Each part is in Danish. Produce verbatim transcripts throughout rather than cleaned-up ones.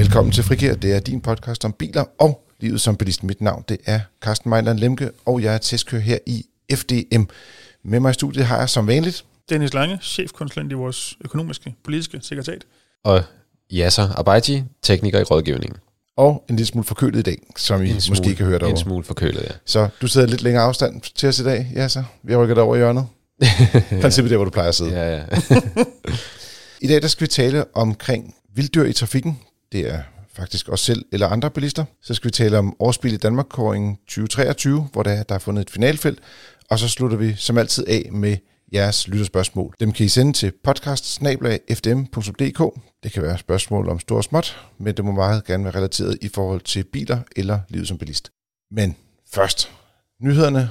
Velkommen til Frigir. Det er din podcast om biler og livet som bilist. Mit navn det er Carsten Mejland-Lemke, og jeg er testkører her i F D M. Med mig i studiet har jeg som vanligt Dennis Lange, chefkonsulent i vores økonomiske politiske sekretariat. Og Jasser Arbejdi, tekniker i rådgivningen. Og en lille smule forkølet i dag, som I smule, måske kan høre derovre. En smule forkølet, ja. Så du sidder lidt længere afstand til os i dag, Jasser. Vi har rykket dig over i hjørnet. Princippet der, hvor du plejer at sidde. Ja, ja. I dag der skal vi tale omkring vilddyr i trafikken. Det er faktisk os selv eller andre bilister. Så skal vi tale om årsbil i Danmark-kåringen tyve treogtyve, hvor der er fundet et finalfelt. Og så slutter vi som altid af med jeres lytterspørgsmål. Dem kan I sende til podcast snabel-a f d m punktum d k. Det kan være spørgsmål om stort og småt, men det må meget gerne være relateret i forhold til biler eller livet som bilist. Men først, nyhederne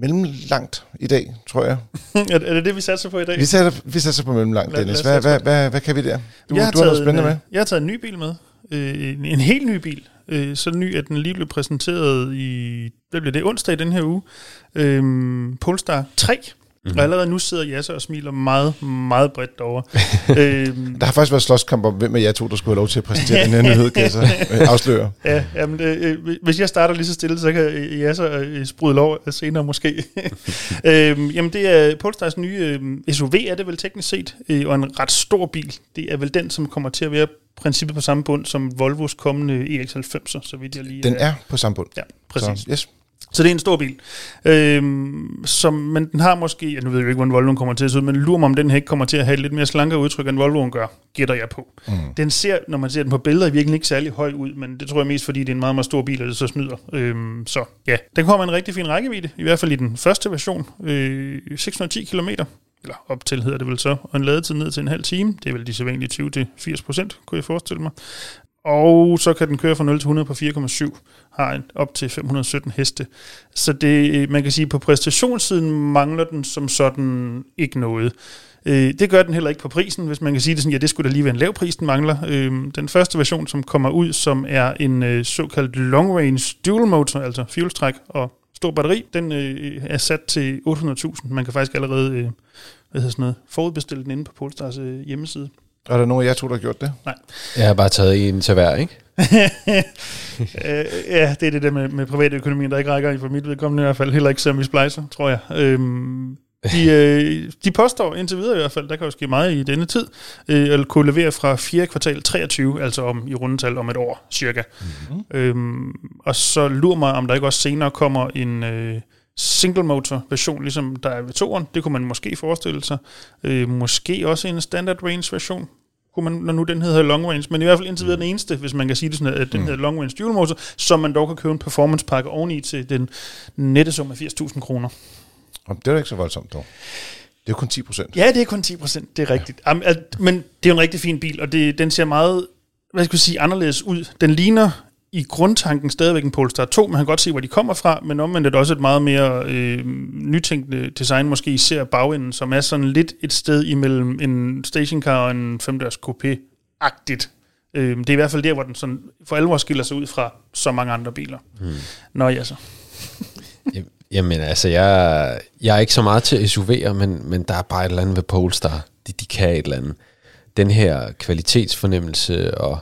mellemlangt i dag, tror jeg. er det det, vi satser på i dag? Vi satser, vi satser på mellemlangt, Dennis. Hvad, hvad, hvad, hvad kan vi der? Du, du har noget spændende en, med. Jeg har taget en ny bil med. Øh, en, en helt ny bil. Øh, så ny, at den lige blev præsenteret i, hvad bliver det, onsdag i den her uge. Øh, Polestar tre. Mm-hmm. Og allerede nu sidder Jasser og smiler meget, meget bredt derovre. æm... Der har faktisk været slåskamp om, hvem af jer to, der skulle have lov til at præsentere den her nyhed, kan jeg så afsløre. Ja, jamen, øh, hvis jeg starter lige så stille, så kan Jasser sprude lov senere måske. æm, jamen, det er Polestars nye øh, S U V, er det vel teknisk set, øh, og en ret stor bil. Det er vel den, som kommer til at være princippet på samme bund som Volvos kommende E X halvfems, så vidt jeg lige... Den er på samme bund. Ja, præcis. Så, yes. Så det er en stor bil, øhm, som, men den har måske, ja, nu ved jeg jo ikke, hvordan Volvoen kommer til at se ud, men lurer mig, om den her ikke kommer til at have lidt mere slankere udtryk, end Volvoen gør, gætter jeg på. Mm. Den ser, når man ser den på billeder, virkelig ikke særlig høj ud, men det tror jeg mest, fordi det er en meget, meget stor bil, og det så snyder. Øhm, så ja, den kommer en rigtig fin rækkevidde, i hvert fald i den første version, øh, seks hundrede og ti kilometer, eller op til hedder det vel så, og en ladetid ned til en halv time, det er vel de sædvanlige tyve til firs procent, kunne jeg forestille mig. Og så kan den køre fra nul til hundrede på fire komma syv, har en op til fem hundrede og sytten heste. Så det, man kan sige, på præstationssiden mangler den som sådan ikke noget. Det gør den heller ikke på prisen, hvis man kan sige det sådan, ja, det skulle da lige være en lav pris, den mangler. Den første version, som kommer ud, som er en såkaldt long range dual motor, altså fjulstræk og stor batteri, den er sat til otte hundrede tusind. Man kan faktisk allerede hvad hedder sådan noget, forudbestille den inde på Polestars hjemmeside. Er der nogen af jer to, der har gjort det? Nej. Jeg har bare taget en til hver, ikke? øh, ja, det er det der med, med privatøkonomien, der ikke rækker i for mit vedkommende i hvert fald. Heller ikke selvom vi splicer, tror jeg. Øhm, de, øh, de påstår indtil videre i hvert fald, der kan jo ske meget i denne tid, øh, at kunne levere fra fjerde kvartal treogtyve, altså om i rundetal om et år cirka. Mm-hmm. Øhm, og så lurer mig, om der ikke også senere kommer en... Øh, single motor version, ligesom der er ved toeren. Det kunne man måske forestille sig. Øh, måske også en standard range version, kunne man, når nu den hedder long range, men i hvert fald indtil videre den eneste, hvis man kan sige det sådan, at den hedder long range dual motor, som man dog kan købe en performance pakke oveni til den nette sum af firs tusind kroner. Det er da ikke så voldsomt dog. Det er kun ti procent. Ja, det er kun ti procent, det er rigtigt. Ja. Men det er jo en rigtig fin bil, og det, den ser meget, hvad skal jeg sige, anderledes ud. Den ligner... i grundtanken stadigvæk en Polestar to, man kan godt se, hvor de kommer fra, men omvendt er det også et meget mere øh, nytænkende design, måske især bagenden, som er sådan lidt et sted imellem en stationcar og en femdørs coupé-agtigt. Øh, det er i hvert fald der, hvor den sådan for alvor skiller sig ud fra så mange andre biler. Hmm. Nå ja, så. Jamen altså, jeg, jeg er ikke så meget til S U V'er, men, men der er bare et eller andet ved Polestar. De, de kan et eller andet. Den her kvalitetsfornemmelse og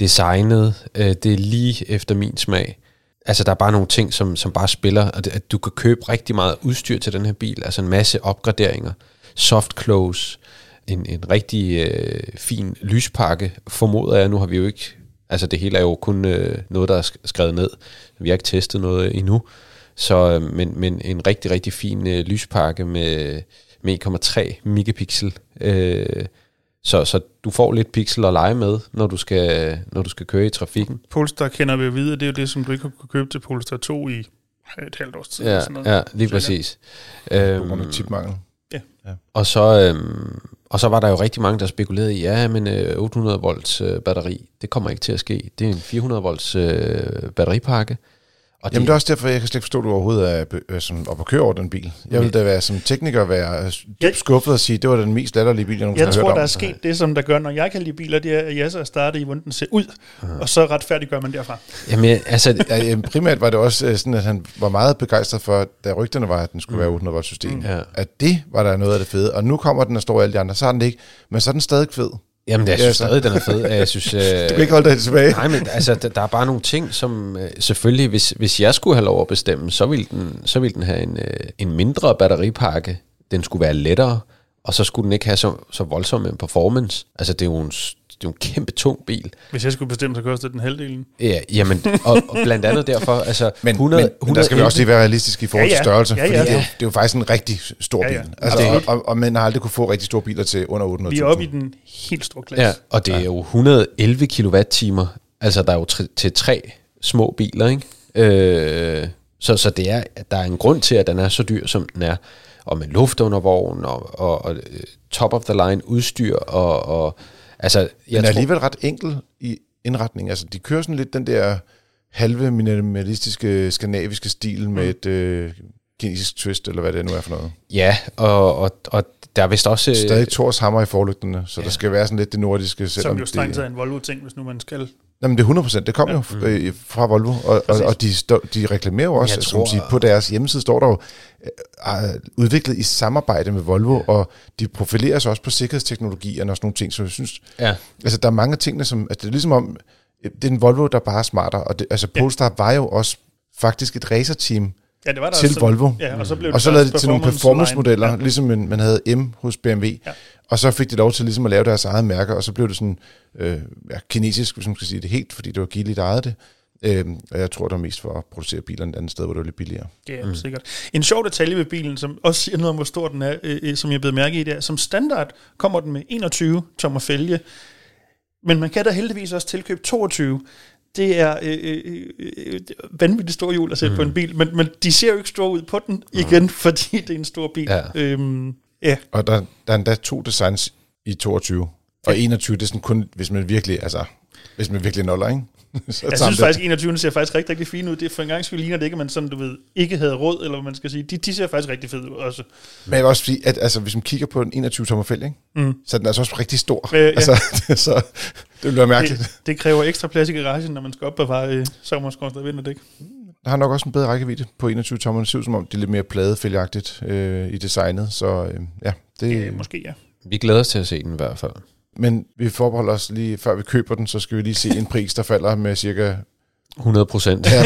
designet, øh, det er lige efter min smag. Altså der er bare nogle ting, som, som bare spiller, og det, at du kan købe rigtig meget udstyr til den her bil, altså en masse opgraderinger, soft close, en, en rigtig øh, fin lyspakke, formoder jeg, nu har vi jo ikke, altså det hele er jo kun øh, noget, der er skrevet ned, vi har ikke testet noget endnu, så, øh, men, men en rigtig, rigtig fin øh, lyspakke med, med en komma tre megapixel, øh, Så, så du får lidt pixel at lege med, når du skal, når du skal køre i trafikken. Polestar kender vi videre, det er jo det, som du ikke har kunnet købe til Polestar to i et halvt års tid. Ja, sådan noget. Ja, lige præcis. Øhm, på grund af chipmangel. Ja. Ja. Og, så, øhm, og så var der jo rigtig mange, der spekulerede i, ja, men øh, otte hundrede volts øh, batteri, det kommer ikke til at ske. Det er en fire hundrede volts øh, batteripakke. Og jamen det er også derfor, jeg kan slet ikke forstå, at du overhovedet er sådan op og køre over den bil. Jeg ville da være som tekniker være dybt skuffet og sige, at det var den mest latterlige bil, jeg nogensinde har hørt om. Jeg tror, der er sket det, som der gør, når jeg kan lide biler, det er, at jeg så starter i, hvordan den ser ud, uh-huh. og så retfærdiggør man derfra. Jamen altså, primært var det også sådan, at han var meget begejstret for, da rygterne var, at den skulle være otte hundrede volt system. Mm. At det var der noget af det fede, og nu kommer den og står alle de andre, så er den ikke, men så er den stadig fed. Jamen, jeg synes stadig, den er fed. Jeg synes, øh, du kan ikke holde dig tilbage. Nej, men altså, der er bare nogle ting, som øh, selvfølgelig, hvis, hvis jeg skulle have lov at bestemme, så ville den, så ville den have en, øh, en mindre batteripakke. Den skulle være lettere, og så skulle den ikke have så, så voldsom en performance. Altså, det er jo en, det er en kæmpe tung bil. Hvis jeg skulle bestemme, så kostede den halvdelen. Ja, jamen, og, og blandt andet derfor, altså... Men, hundrede, men, men der skal vi også lige være realistiske i forhold ja, ja. til størrelse, ja, ja. fordi ja, ja. Det, er jo, det er jo faktisk en rigtig stor bil. Ja, ja. Altså, det, og, og mænd har aldrig kunne få rigtig store biler til under otte hundrede tusind. Vi er oppe i den helt store klasse. Ja, og det er jo et hundrede og elleve kilowattimer. Altså, der er jo tri- til tre små biler, ikke? Øh, så så det er, der er en grund til, at den er så dyr, som den er. Og med luftundervogn, og, og, og top of the line udstyr, og... og altså, jeg den er tror... alligevel ret enkel i indretning. Altså, de kører sådan lidt den der halve minimalistiske skandinaviske stil med et øh, kinesisk twist, eller hvad det nu er for noget. Ja, og, og, og der er vist også... Stadig Thors hammer i forlygterne, så ja. der skal være sådan lidt det nordiske... Som jo strengt taget en Volvo-ting, hvis nu man skal... Jamen det er hundrede procent, det kom ja. jo fra, fra Volvo, og, og, og de, de reklamerer jo også, jeg tror, som de, på deres hjemmeside står der jo, udviklet i samarbejde med Volvo, ja. og de profilerer sig også på sikkerhedsteknologierne og sådan nogle ting, så jeg synes, ja. altså der er mange tingene, som, altså, det er ligesom om, det er en Volvo, der bare er smartere, og det, altså Polestar ja. var jo også faktisk et racerteam, Ja, det var der til også, Volvo, ja, og så, blev det og så lavede de til nogle performance-modeller, ja. ligesom en, man havde M hos B M W, ja. og så fik de lov til ligesom at lave deres eget mærker, og så blev det sådan øh, ja, kinesisk, hvis man skal sige det helt, fordi det var Geely, der ejede det, øh, og jeg tror, der var mest for at producere bilerne et andet sted, hvor det var lidt billigere. Ja, mm. sikkert. En sjov detalje ved bilen, som også siger noget om, hvor stor den er, øh, som jeg blev mærke i, det er, som standard kommer den med enogtyve tommer fælge, men man kan da heldigvis også tilkøbe toogtyve. Det er øh, øh, øh, vanvittigt store hjul at sætte mm. på en bil, men, men de ser jo ikke store ud på den igen, mm. fordi det er en stor bil. Ja. Øhm, ja. Og der, der er endda to designs i toogtyve, og ja. enogtyve, det er sådan kun, hvis man virkelig, altså, hvis man virkelig noller, ikke? Så jeg synes det. faktisk, enogtyve ser faktisk rigtig, rigtig fine ud. Det er for en gang skyld ligner det ikke, at man sådan, du ved, ikke havde råd, eller hvad man skal sige. De, de ser faktisk rigtig fede ud også. Men jeg vil også sige, at altså, hvis man kigger på en enogtyve tommer fælg, ikke? Mm. så den er altså også rigtig stor. Øh, ja. altså, det, så det vil være mærkeligt. Det, det kræver ekstra plads i garagen, når man skal op og bare øh, sommerskåret og vinterdæk. Der har nok også en bedre rækkevidde på enogtyve tommer. Det ser ud som om, det er lidt mere pladefælgeagtigt øh, i designet. Så øh, ja, det... Øh, måske ja. Vi glæder os til at se den i hvert fald. Men vi forbeholder os lige, før vi køber den, så skal vi lige se en pris, der falder med cirka... hundrede procent. Ja,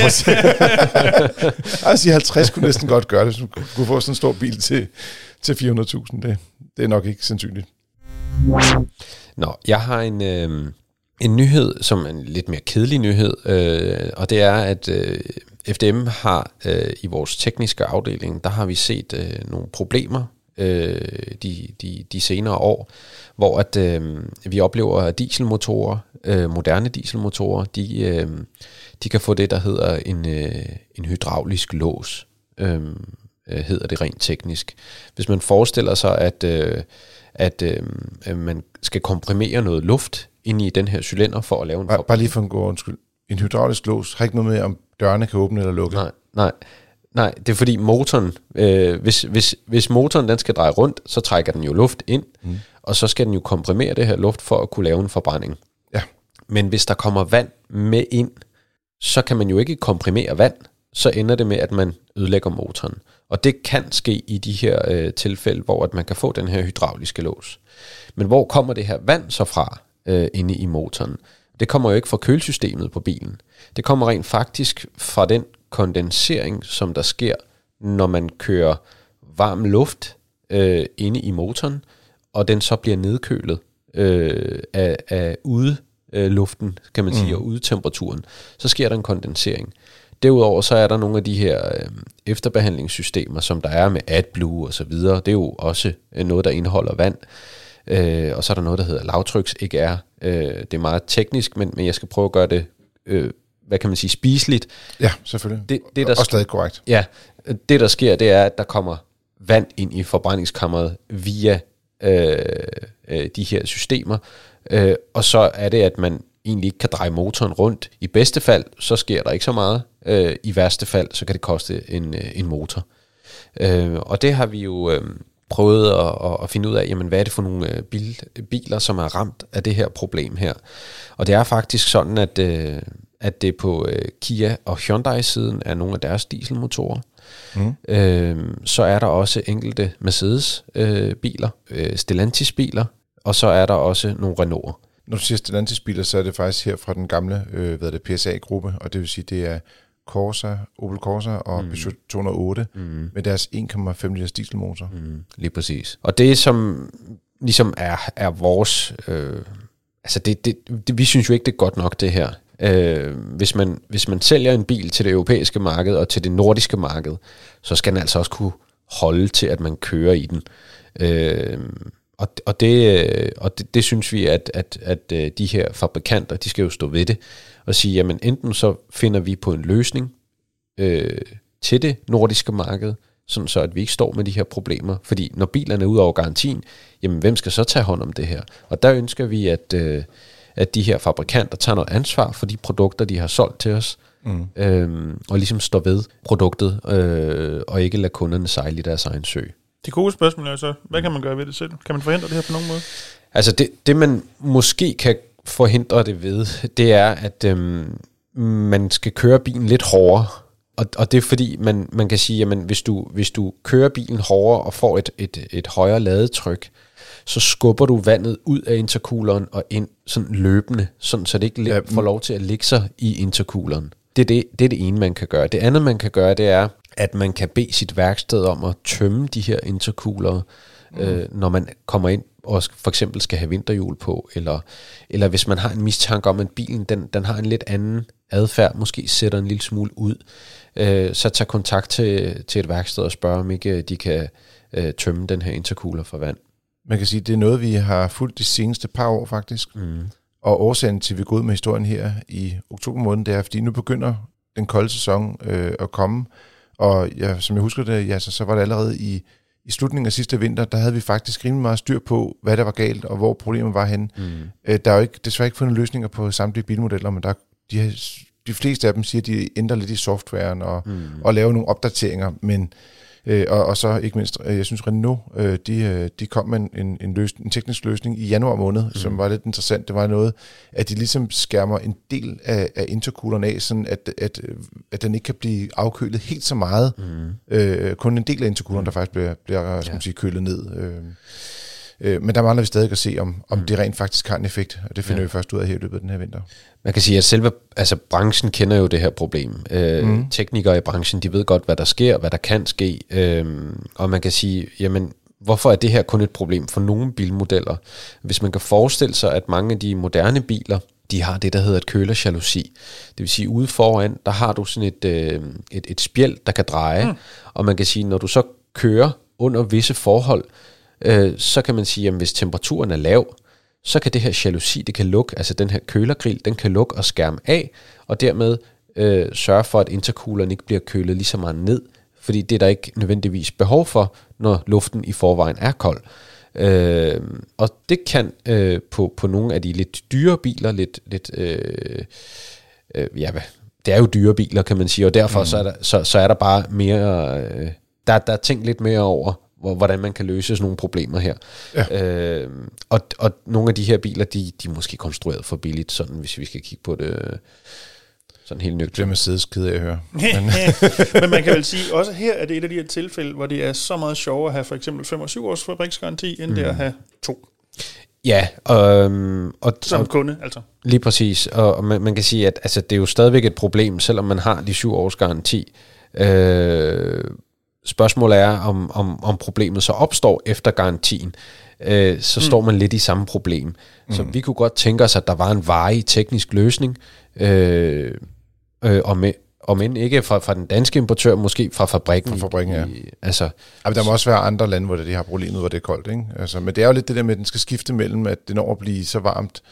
altså halvtreds kunne næsten godt gøre det. Så kunne få sådan en stor bil til, til fire hundrede tusind. Det, det er nok ikke sandsynligt. Nå, jeg har en, øh, en nyhed, som er en lidt mere kedelig nyhed, øh, og det er, at øh, F D M har øh, i vores tekniske afdeling, der har vi set øh, nogle problemer, De, de, de senere år, hvor at, øh, vi oplever, at dieselmotorer, øh, moderne dieselmotorer, de, øh, de kan få det, der hedder en, øh, en hydraulisk lås, øh, hedder det rent teknisk. Hvis man forestiller sig, at, øh, at øh, man skal komprimere noget luft ind i den her cylinder for at lave en... Bare, bare lige for en god undskyld. En hydraulisk lås har ikke noget med, om dørene kan åbne eller lukke. Nej, nej. Nej, det er fordi motoren, øh, hvis, hvis, hvis motoren den skal dreje rundt, så trækker den jo luft ind, mm. og så skal den jo komprimere det her luft for at kunne lave en forbrænding. Ja. Men hvis der kommer vand med ind, så kan man jo ikke komprimere vand, så ender det med, at man ødelægger motoren. Og det kan ske i de her øh, tilfælde, hvor at man kan få den her hydrauliske lås. Men hvor kommer det her vand så fra øh, inde i motoren? Det kommer jo ikke fra kølesystemet på bilen. Det kommer rent faktisk fra den kondensering, som der sker, når man kører varm luft øh, inde i motoren, og den så bliver nedkølet øh, af, af ude øh, luften, kan man mm. sige, og ude temperaturen, så sker der en kondensering. Derudover så er der nogle af de her øh, efterbehandlingssystemer, som der er med AdBlue og så videre. Det er jo også øh, noget, der indeholder vand. Øh, og så er der noget, der hedder lavtryks E G R. Øh, det er meget teknisk, men, men jeg skal prøve at gøre det øh, hvad kan man sige, spiseligt. Ja, selvfølgelig. Det, det, der og sk- stadig korrekt. Ja, det der sker, det er, at der kommer vand ind i forbrændingskammeret via øh, øh, de her systemer, øh, og så er det, at man egentlig ikke kan dreje motoren rundt. I bedste fald, så sker der ikke så meget. Øh, I værste fald, så kan det koste en, en motor. Øh, og det har vi jo øh, prøvet at, at finde ud af, jamen, hvad er det for nogle bil, biler, som er ramt af det her problem her. Og det er faktisk sådan, at... Øh, at det på øh, Kia og Hyundai-siden er nogle af deres dieselmotorer. Mm. Øhm, så er der også enkelte Mercedes-biler, øh, øh, Stellantis-biler, og så er der også nogle Renault'er. Når du siger Stellantis-biler, så er det faktisk her fra den gamle øh, hvad er det, P S A-gruppe, og det vil sige, det er Corsa, Opel Corsa og mm. Peugeot to nul otte mm. med deres en komma fem liters dieselmotor. Mm. Lige præcis. Og det, som ligesom er, er vores... Øh, altså, det, det, det, vi synes jo ikke, det er godt nok, det her. Øh, hvis, man, hvis man sælger en bil til det europæiske marked og til det nordiske marked, så skal den altså også kunne holde til, at man kører i den. Øh, Og, det, og det, det synes vi, at, at, at de her fabrikanter, de skal jo stå ved det og sige, jamen enten så finder vi på en løsning øh, til det nordiske marked, sådan så at vi ikke står med de her problemer. Fordi når bilerne er ud over garantien, jamen hvem skal så tage hånd om det her? Og der ønsker vi, at, øh, at de her fabrikanter tager noget ansvar for de produkter, de har solgt til os, mm. øh, og ligesom står ved produktet, øh, og ikke lader kunderne sejle i deres egen sø. Det gode spørgsmål er så, hvad kan man gøre ved det selv? Kan man forhindre det her på nogen måde? Altså det, det man måske kan forhindre det ved, det er, at øhm, man skal køre bilen lidt hårdere. Og, og det er fordi, man, man kan sige, jamen hvis du, hvis du kører bilen hårdere og får et, et, et højere ladetryk, så skubber du vandet ud af intercooleren og ind sådan løbende, sådan, så det ikke ja, får lov til at ligge sig i intercooleren. Det er det, det er det ene, man kan gøre. Det andet, man kan gøre, det er... at man kan bede sit værksted om at tømme de her intercoolere, mm. øh, når man kommer ind og for eksempel skal have vinterhjul på, eller, eller hvis man har en mistanke om, at bilen den, den har en lidt anden adfærd, måske sætter en lille smule ud, øh, så tager kontakt til, til et værksted og spørger, om ikke de kan øh, tømme den her intercooler for vand. Man kan sige, at det er noget, vi har fulgt de seneste par år faktisk, mm. og årsagen til, vi går ud med historien her i oktober måned, det er, fordi nu begynder den kolde sæson øh, at komme. Og ja, som jeg husker det, ja, så, så var det allerede i, i slutningen af sidste vinter, der havde vi faktisk rimelig meget styr på, hvad der var galt og hvor problemet var henne. Mm. Øh, der er jo ikke, desværre ikke fundet løsninger på samtlige bilmodeller, men der, de, de fleste af dem siger, at de ændrer lidt i softwaren og, mm. og laver nogle opdateringer. Men, øh, og, og så ikke mindst, jeg synes Renault, øh, de, de kom med en, en, løs, en teknisk løsning i januar måned, mm. som var lidt interessant. Det var noget, at de ligesom skærmer en del af, af intercooleren af, sådan at, at, at den ikke kan blive afkølet helt så meget. Mm. Øh, kun en del af intercooleren, mm. der faktisk bliver, bliver skal man sige, kølet ned. Øh, øh, men der mangler vi stadig at se, om, om mm. det rent faktisk har en effekt, og det finder ja. vi først ud af her i løbet af den her vinter. Man kan sige, at selve altså, branchen kender jo det her problem. Øh, mm. Teknikere i branchen, de ved godt, hvad der sker, hvad der kan ske. Øh, og man kan sige, jamen, hvorfor er det her kun et problem for nogle bilmodeller? Hvis man kan forestille sig, at mange af de moderne biler, de har det, der hedder et kølerjalousi. Det vil sige, ude foran, der har du sådan et, øh, et, et spjæld, der kan dreje. Mm. Og man kan sige, når du så kører under visse forhold, øh, så kan man sige, at hvis temperaturen er lav, så kan det her jalousi, det kan lukke, altså den her kølergrill, den kan lukke og skærme af, og dermed øh, sørge for, at intercooleren ikke bliver kølet lige så meget ned, fordi det er der ikke nødvendigvis behov for, når luften i forvejen er kold. Øh, og det kan øh, på, på nogle af de lidt dyre biler, lidt, lidt øh, øh, ja, det er jo dyre biler, kan man sige, og derfor mm. så, er der, så, så er der bare mere, øh, der, der er tænkt lidt mere over, hvordan man kan løse sådan nogle problemer her. Ja. Øh, og, og nogle af de her biler, de, de er måske konstrueret for billigt, sådan hvis vi skal kigge på det sådan helt nøgtigt. Det er Mercedes ked af at høre. Men. Men man kan vel sige, også her er det et af de her tilfælde, hvor det er så meget sjovere at have for eksempel fem og syv års fabriksgaranti, end mm. det at have to. Ja. Øhm, og, som kunde, altså. Lige præcis. Og, og man, man kan sige, at altså, det er jo stadigvæk et problem, selvom man har de syv års garanti. Øh, Spørgsmålet er, om, om, om problemet så opstår efter garantien, øh, så mm. står man lidt i samme problem. Mm. Så vi kunne godt tænke os, at der var en varig teknisk løsning, øh, øh, og med, om end ikke fra, fra den danske importør, måske fra fabrikken. Fra fabrikken, ja. I, altså, ja, der må også være andre lande, hvor det de har problemet, hvor det er koldt, ikke? Altså, men det er jo lidt det der med, at den skal skifte mellem, at det når at blive så varmt,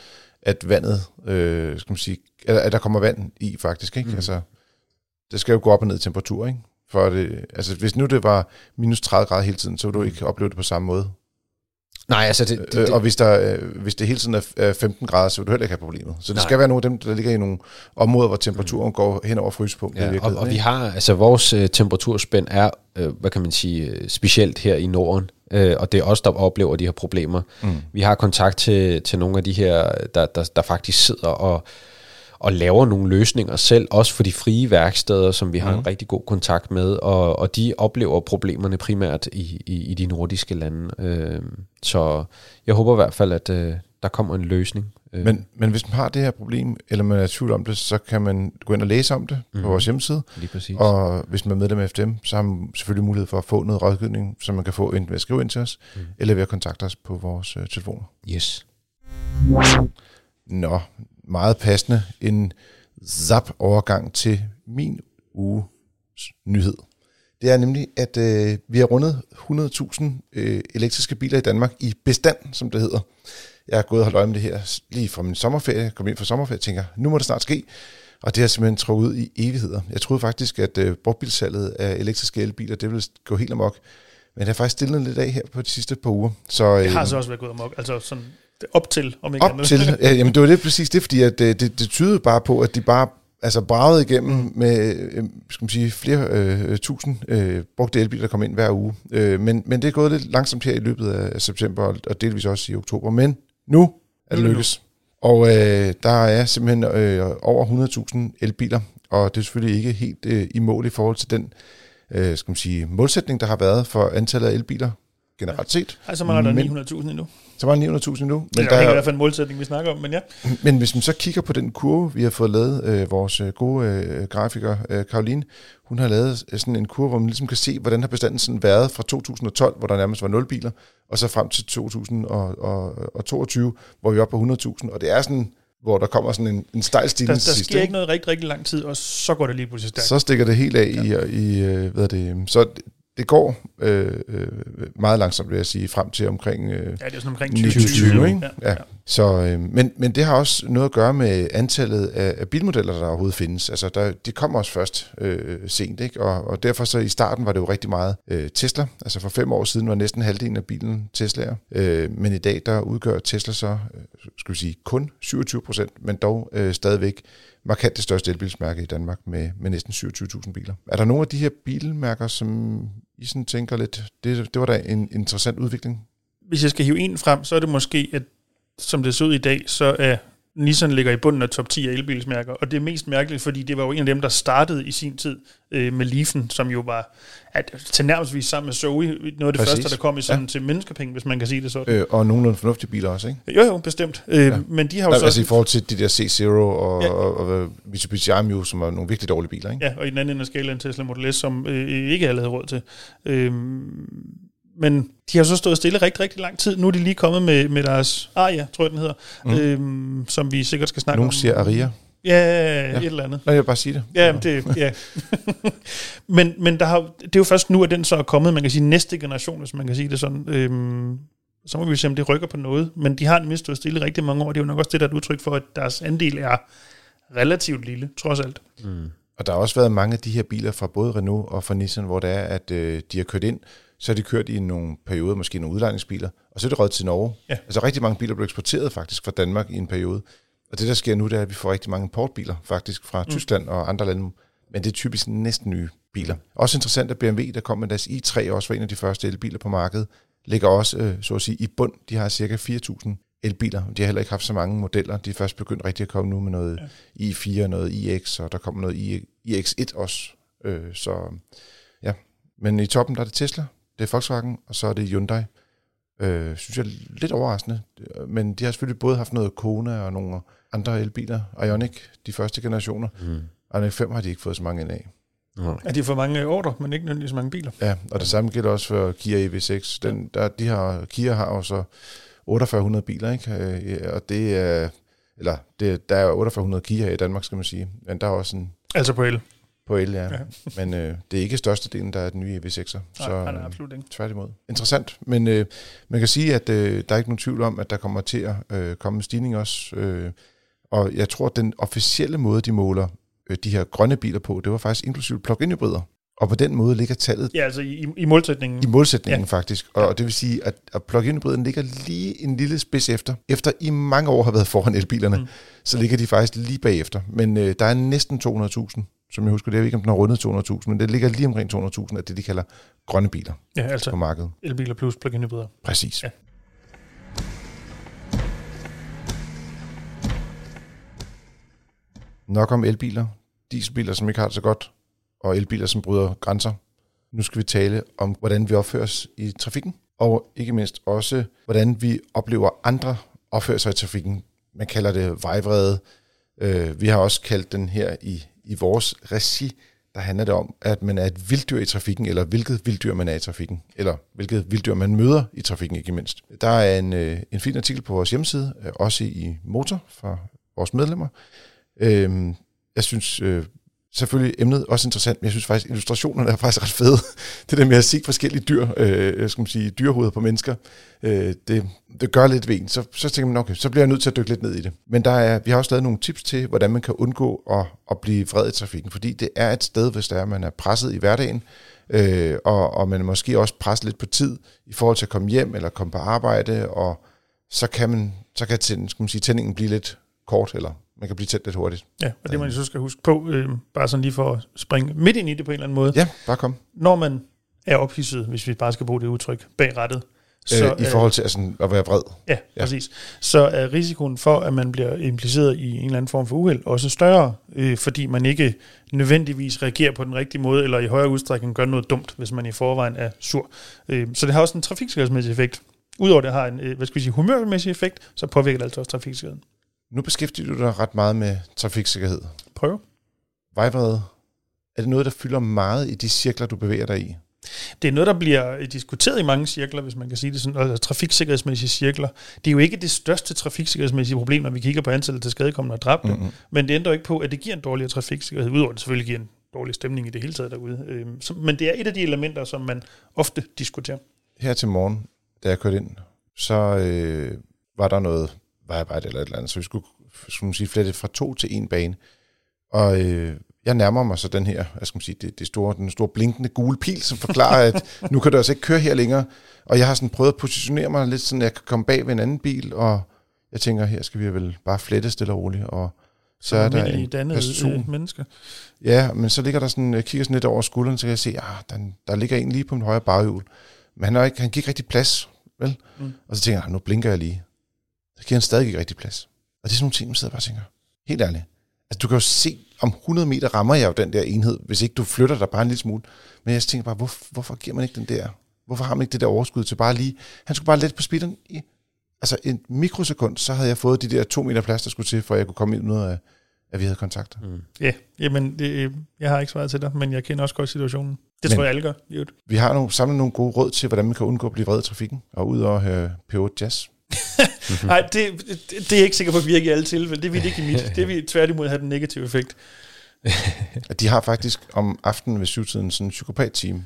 at vandet, øh, skal man sige, at, at der kommer vand i faktisk, ikke? Mm. Altså, det skal jo gå op og ned i temperatur, ikke? For det, altså hvis nu det var minus tredive grader hele tiden, så ville du ikke opleve det på samme måde. Nej, altså det... det, det. Og hvis, der, hvis det hele tiden er femten grader, så vil du heller ikke have problemet. Så det Nej. skal være nogle af dem, der ligger i nogle områder, hvor temperaturen mm. går hen over frysepunktet. Ja, og, og vi har, altså vores øh, temperaturspænd er, øh, hvad kan man sige, specielt her i Norden. Øh, og det er os, der oplever de her problemer. Mm. Vi har kontakt til, til nogle af de her, der, der, der faktisk sidder og... og laver nogle løsninger selv, også for de frie værksteder, som vi har mm. en rigtig god kontakt med, og, og de oplever problemerne primært i, i, i de nordiske lande. Øh, så jeg håber i hvert fald, at øh, der kommer en løsning. Øh. Men, men hvis man har det her problem, eller man er i tvivl om det, så kan man gå ind og læse om det mm. på vores hjemmeside. Lige præcis. Og hvis man er medlem af F D M, så har man selvfølgelig mulighed for at få noget rådgivning, som man kan få enten ved at skrive ind til os, mm. eller ved at kontakte os på vores øh, telefoner. Yes. Nå, meget passende. En zap-overgang til min uges nyhed. Det er nemlig, at øh, vi har rundet hundrede tusind øh, elektriske biler i Danmark i bestand, som det hedder. Jeg er gået og holdt øje med det her lige fra min sommerferie. Jeg kom ind fra sommerferie og tænker, nu må det snart ske. Og det har simpelthen trukket ud i evigheder. Jeg troede faktisk, at øh, brugtbilsalget af elektriske elbiler, det ville gå helt amok. Men det har faktisk stillet lidt af her på de sidste par uger. Så, øh, det har så også været gået amok. Altså sådan... Op til, om ikke andet. Op til, ja, jamen det var det præcis det, fordi at det, det tydede bare på, at de bare altså bragede igennem med skal man sige, flere øh, tusind øh, brugte elbiler, der kom ind hver uge. Øh, men, men det er gået lidt langsomt her i løbet af september, og delvis også i oktober. Men nu er det lykkes. Og øh, der er simpelthen øh, over hundrede tusind elbiler, og det er selvfølgelig ikke helt øh, i mål i forhold til den øh, skal man sige, målsætning, der har været for antallet af elbiler. Generelt set. Altså man er der ni hundrede tusind endnu. Så var der ni hundrede tusind endnu. Men det er i hvert fald en målsætning, vi snakker om, men ja. Men hvis man så kigger på den kurve, vi har fået lavet, øh, vores gode øh, grafiker, øh, Caroline, hun har lavet sådan en kurve, hvor man ligesom kan se, hvordan har bestanden sådan været fra to tusind og tolv, hvor der nærmest var nul biler, og så frem til to tusind og toogtyve, hvor vi er oppe på hundrede tusind, og det er sådan... hvor der kommer sådan en, en stejl stigning. Der, der sker ikke noget rigtig, rigtig lang tid, og så går det lige pludselig stærkt. Så stikker det helt af ja. i, i, hvad er det, så... Det går øh, meget langsomt, vil jeg sige, frem til omkring øh, ja, det er sådan omkring tyve tyve, ikke? Ja, ja. Så, øh, men, men det har også noget at gøre med antallet af, af bilmodeller, der overhovedet findes. Altså, der, de kommer også først øh, sent, ikke? Og, og derfor så i starten var det jo rigtig meget øh, Tesla. Altså for fem år siden var næsten halvdelen af bilen Tesla'er. Øh, men i dag, der udgør Tesla så, øh, skal vi sige, kun syvogtyve procent, men dog øh, stadigvæk markant det største elbilsmærke i Danmark med, med næsten syvogtyve tusind biler. Er der nogle af de her bilmærker, som I sådan tænker lidt, det, det var da en interessant udvikling? Hvis jeg skal hive en frem, så er det måske, at som det ser ud i dag, så er Nissan ligger i bunden af top ti af elbilsmærker, og det er mest mærkeligt, fordi det var jo en af dem, der startede i sin tid øh, med Leafen, som jo var at, tilnærmelsvis sammen med Zoe, noget af det Præcis. første, der kom i sådan ja. til menneskepenge, hvis man kan sige det sådan. Øh, og nogenlunde fornuftige biler også, ikke? Jo, jo, bestemt. Øh, ja. Men de har jo så... Altså i forhold til de der C zero og, ja. og, og Mitsubishi Amiu, som var nogle virkelig dårlige biler, ikke? Ja, og i den anden ende af skalaen Tesla Model S, som øh, ikke alle havde råd til. Øh, Men de har så stået stille rigtig, rigtig lang tid. Nu er de lige kommet med, med deres Ariya, tror jeg, den hedder, mm. øhm, som vi sikkert skal snakke Nogen om. Nogen siger Ariya. Ja, ja, ja, et eller andet. Nå, jeg vil bare sige det. Ja, det, ja. men, men der har, det er jo først nu, at den så er kommet, man kan sige næste generation, hvis man kan sige det sådan. Øhm, så må vi jo se, om det rykker på noget. Men de har nemlig stået stille rigtig mange år. Det er jo nok også det, der er et udtryk for, at deres andel er relativt lille, trods alt. Mm. Og der har også været mange af de her biler fra både Renault og fra Nissan, hvor det er, at øh, de har kørt ind, så har de kørt i nogle perioder, måske nogle udlejningsbiler, og så er det røget til Norge. Ja. Altså rigtig mange biler blev eksporteret faktisk fra Danmark i en periode. Og det, der sker nu, det er, at vi får rigtig mange importbiler faktisk fra mm. Tyskland og andre lande, men det er typisk næsten nye biler. Også interessant, at B M W, der kom med deres i tre, også var en af de første elbiler på markedet, ligger også, så at sige, i bund. De har cirka fire tusind elbiler, og de har heller ikke haft så mange modeller. De er først begyndt rigtig at komme nu med noget ja. i fire, noget i X, og der kommer noget i X et også. Så ja, men i toppen, der er det Tesla. Det er Volkswagen, og så er det Hyundai. Øh, synes jeg er lidt overraskende. Men de har selvfølgelig både haft noget Kona og nogle andre elbiler. Ioniq, de første generationer. Mm. Ioniq fem har de ikke fået så mange ind af. Mm. Ja, de får mange ordre, men ikke nødvendigvis så mange biler. Ja, og det samme gælder også for Kia E V seks. Den, der, de har, Kia har jo så fire tusind otte hundrede biler, ikke? Og det er... Eller, det, der er jo fire tusind otte hundrede Kia i Danmark, skal man sige. Men der er også en... Altså på el. På el, ja. Okay. Men øh, det er ikke størstedelen, der er den nye E V sekser. Så nej, nej, absolut ikke. Tværtimod. Interessant, men øh, man kan sige, at øh, der er ikke nogen tvivl om, at der kommer til at øh, komme en stigning også. Øh, og jeg tror, at den officielle måde, de måler øh, de her grønne biler på, det var faktisk inklusive plug-in-hybrider. Og på den måde ligger tallet... Ja, altså i, i målsætningen. I målsætningen, ja. faktisk. Og, ja. og det vil sige, at, at plug-in-hybriden ligger lige en lille spids efter. Efter i mange år har været foran elbilerne, mm. så ligger de faktisk lige bagefter. Men øh, der er næsten to hundrede tusind. Som jeg husker, det er ikke, om den har rundet to hundrede tusind, men det ligger lige omkring to hundrede tusind af det, de kalder grønne biler ja, altså på markedet. Elbiler plus plug-in hybrider. Præcis. Ja. Nok om elbiler, dieselbiler, som ikke har det så godt, og elbiler, som bryder grænser. Nu skal vi tale om, hvordan vi opfører os i trafikken, og ikke mindst også, hvordan vi oplever andre opfører sig i trafikken. Man kalder det vejvrede. Vi har også kaldt den her i, i vores regi. Der handler det om, at man er et vilddyr i trafikken, eller hvilket vilddyr man er i trafikken, eller hvilket vilddyr man møder i trafikken, ikke mindst. Der er en, en fin artikel på vores hjemmeside, også i Motor, fra vores medlemmer. Jeg synes selvfølgelig emnet også interessant, men jeg synes faktisk, illustrationerne er faktisk ret fede. Det der med at se forskellige dyr, jeg skal sige dyrehoveder på mennesker, det, det gør lidt ved en. Så, så tænker man, okay, så bliver jeg nødt til at dykke lidt ned i det. Men der er, vi har også lavet nogle tips til, hvordan man kan undgå at, at blive vred i trafikken, fordi det er et sted, hvis der er, man er presset i hverdagen, øh, og, og man er måske også presset lidt på tid i forhold til at komme hjem eller komme på arbejde, og så kan, man, så kan tænd, skal man sige, tændingen blive lidt kort eller man kan blive tæt lidt hurtigt. Ja, og det man så skal huske på, øh, bare sådan lige for at springe midt ind i det på en eller anden måde. Ja, bare kom. Når man er ophidset, hvis vi bare skal bruge det udtryk, bag rattet. Så, øh, I forhold til altså, at være vred. Ja, ja, præcis. Så er risikoen for, at man bliver impliceret i en eller anden form for uheld, også større, øh, fordi man ikke nødvendigvis reagerer på den rigtige måde, eller i højere udstrækning gør noget dumt, hvis man i forvejen er sur. Øh, så det har også en trafiksikkerhedsmæssig effekt. Udover det har en øh, hvad skal vi sige, humørmæssig effekt, så påvirker det altså også trafiksikkerheden. Nu beskæftiger du dig ret meget med trafiksikkerhed. Prøv. Vejvrede. Er det noget, der fylder meget i de cirkler, du bevæger dig i? Det er noget, der bliver diskuteret i mange cirkler, hvis man kan sige det sådan, altså trafiksikkerhedsmæssige cirkler. Det er jo ikke det største trafiksikkerhedsmæssige problem, når vi kigger på antallet til skadekommende og dræbte, mm-hmm. men det ændrer ikke på, at det giver en dårligere trafiksikkerhed, udover det selvfølgelig giver en dårlig stemning i det hele taget derude. Men det er et af de elementer, som man ofte diskuterer. Her til morgen, da jeg kørte ind, så øh, var der noget vejarbejde eller et eller andet, så vi skulle, skulle man sige, flette fra to til en bane. Og øh, jeg nærmer mig så den her, jeg skal man sige, det, det store, den store blinkende gule pil, som forklarer, at nu kan du altså ikke køre her længere. Og jeg har sådan prøvet at positionere mig lidt, sådan jeg kan komme bag ved en anden bil, og jeg tænker, her skal vi vel bare flette stille og roligt, og så er der en person. Menneske. Ja, men så ligger der sådan, jeg kigger sådan lidt over skulderen, så kan jeg se, ah, der, der ligger en lige på min højre baghjul. Men han, ikke, han gik rigtig plads, vel? Mm. Og så tænker jeg, nu blinker jeg lige. Så giver han stadig ikke rigtig plads. Og det er sådan nogle ting, man sidder bare og tænker, helt ærligt. Altså, du kan jo se, om hundrede meter rammer jeg jo den der enhed, hvis ikke du flytter dig bare en lille smule. Men jeg tænker bare, hvor, hvorfor giver man ikke den der? Hvorfor har man ikke det der overskud til bare lige... Han skulle bare let på speederen i... Altså, en mikrosekund, så havde jeg fået de der to meter plads, der skulle til, for at jeg kunne komme ind ud af, at vi havde kontakter. Mm. Yeah. Jamen, det, jeg har ikke svaret til dig, men jeg kender også godt situationen. Det men, tror jeg, alle gør. Livet. Vi har nogle, samlet nogle gode råd til, hvordan man kan undgå at blive vred i trafikken, og ud og høre P otte Jazz. Nej, det, det, det er jeg ikke sikker på at virke i alle tilfælde. Det vil ikke i mit. Det vil tværtimod have den negative effekt. De har faktisk om aftenen ved syvtiden sådan en psykopat-team,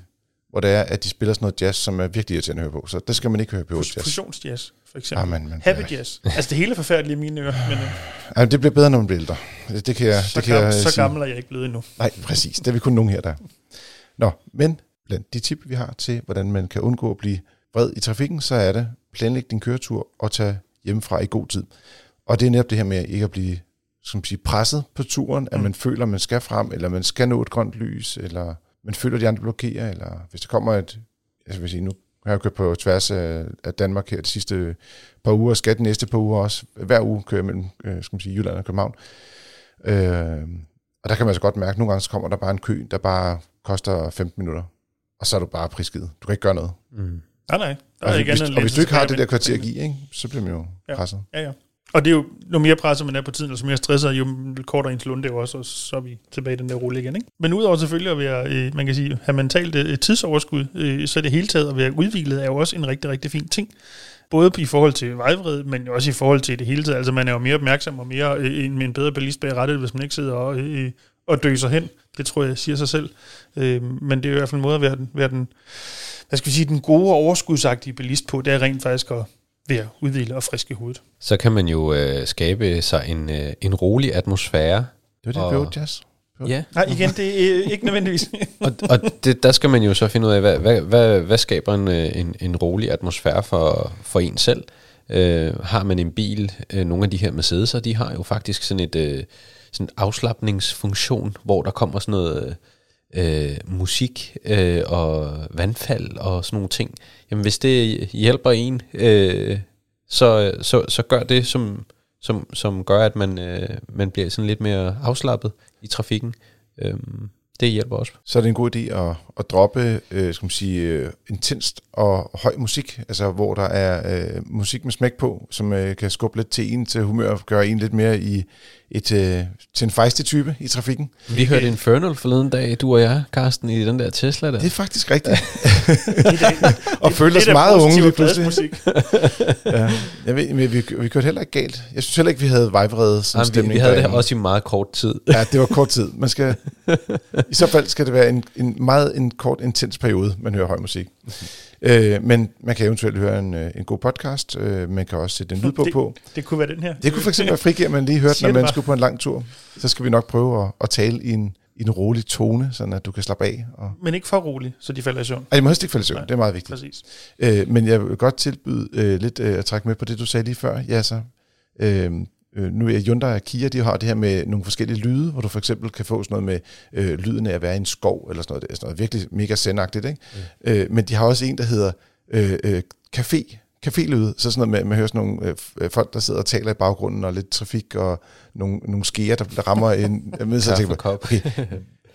hvor det er, at de spiller sådan noget jazz, som er virkelig irriterende at høre på. Så der skal man ikke høre på jazz. Fusionsjazz, for eksempel. Amen, man, Happy ja. Jazz. Altså det hele er forfærdeligt i mine ører. Men, uh... Jamen, det bliver bedre, når man bliver ældre. Det kan jeg, så det kan gammel, jeg så gammel er jeg ikke blevet endnu. Nej, præcis. Det er vi kun nogen her, der. Nå, men blandt de tip, vi har til, hvordan man kan undgå at blive vred i trafikken, så er det, planlæg din køretur og tage hjemmefra i god tid. Og det er netop det her med ikke at blive som sige, presset på turen, at man mm. føler, man skal frem, eller man skal nå et grønt lys, eller man føler, de andre blokerer, eller hvis der kommer et... Jeg vil sige, nu har jeg kørt på tværs af Danmark her de sidste par uger, og skal de næste par uger også. Hver uge kører jeg mellem skal man sige, Jylland og København. Øh, og der kan man altså godt mærke, at nogle gange så kommer der bare en kø, der bare koster femten minutter, og så er du bare prisgivet. Du kan ikke gøre noget. Mm. Nej, nej. Der er og, ikke hvis, og hvis du ikke har det der kvarter at give, ikke, så bliver man jo ja. presset. Ja, ja. Og det er jo, jo mere presset man er på tiden, og så mere stresset, jo kortere ens lunde er jo også, og så er vi tilbage i den der rulle igen. Ikke? Men udover selvfølgelig at være, man kan sige, have mentalt tidsoverskud, så er det hele taget at være udviklet, er jo også en rigtig, rigtig fin ting. Både i forhold til vejvrede, men også i forhold til det hele taget. Altså man er jo mere opmærksom og mere med en bedre ballist bag rattet, hvis man ikke sidder og, og døser hen. Det tror jeg siger sig selv. Men det er jo i hvert fald en måde at være den... Være den hvad skal vi sige, den gode og overskudsagtige bilist på, det er rent faktisk at være udviklet og frisk i hovedet. Så kan man jo øh, skabe sig en, øh, en rolig atmosfære. Det er det, P otte Jazz. Ja. Nej, igen, det er øh, ikke nødvendigvis. og og det, der skal man jo så finde ud af, hvad, hvad, hvad, hvad skaber en, en, en rolig atmosfære for, for en selv? Øh, har man en bil, øh, nogle af de her Mercedes'er, de har jo faktisk sådan et øh, sådan afslapningsfunktion, hvor der kommer sådan noget... Øh, Øh, musik øh, og vandfald og sådan nogle ting. Jamen hvis det hjælper en, øh, så, så, så gør det, som, som, som gør, at man, øh, man bliver sådan lidt mere afslappet i trafikken. Øhm, det hjælper også. Så er det en god idé at, at droppe øh, skal man sige, intenst og høj musik, altså hvor der er øh, musik med smæk på, som øh, kan skubbe lidt til en til humør og gøre en lidt mere i et, øh, til en fejstig type i trafikken. Vi hørte Infernal forleden dag, du og jeg, Carsten, i den der Tesla der. Det er faktisk rigtigt. Og følte os meget unge lige pludselig. Ja. Jeg ved, vi, vi, vi kørte heller ikke galt. Jeg synes heller ikke, vi havde vibreret sådan en stemning. Vi havde derinde. Det også i meget kort tid. Ja, det var kort tid. Man skal, i så fald skal det være en, en meget en kort, intens periode, man hører høj musik. Øh, men man kan eventuelt høre en, en god podcast. øh, Man kan også sætte en lydbog det, på det kunne være den her. Det kunne fx være Frigiver, man lige hørte, når man skulle på en lang tur. Så skal vi nok prøve at, at tale i en, i en rolig tone, sådan at du kan slappe af og... Men ikke for rolig, så de falder i søvn. Ej, de må helst ikke falde i søvn, nej, det er meget vigtigt. øh, Men jeg vil godt tilbyde øh, lidt øh, at trække med på det, du sagde lige før, Jasser. øh, Øh, nu er Hyundai og Kia, de har det her med nogle forskellige lyde, hvor du for eksempel kan få sådan noget med øh, lyden af at være i en skov, eller sådan noget, sådan noget virkelig mega zen-agtigt, ikke? Mm. Øh, men de har også en, der hedder øh, øh, café, café-lyde, så sådan noget med, man hører sådan nogle øh, folk, der sidder og taler i baggrunden, og lidt trafik, og nogle, nogle skeer, der, der rammer en... Jeg med, så tænker jeg, okay,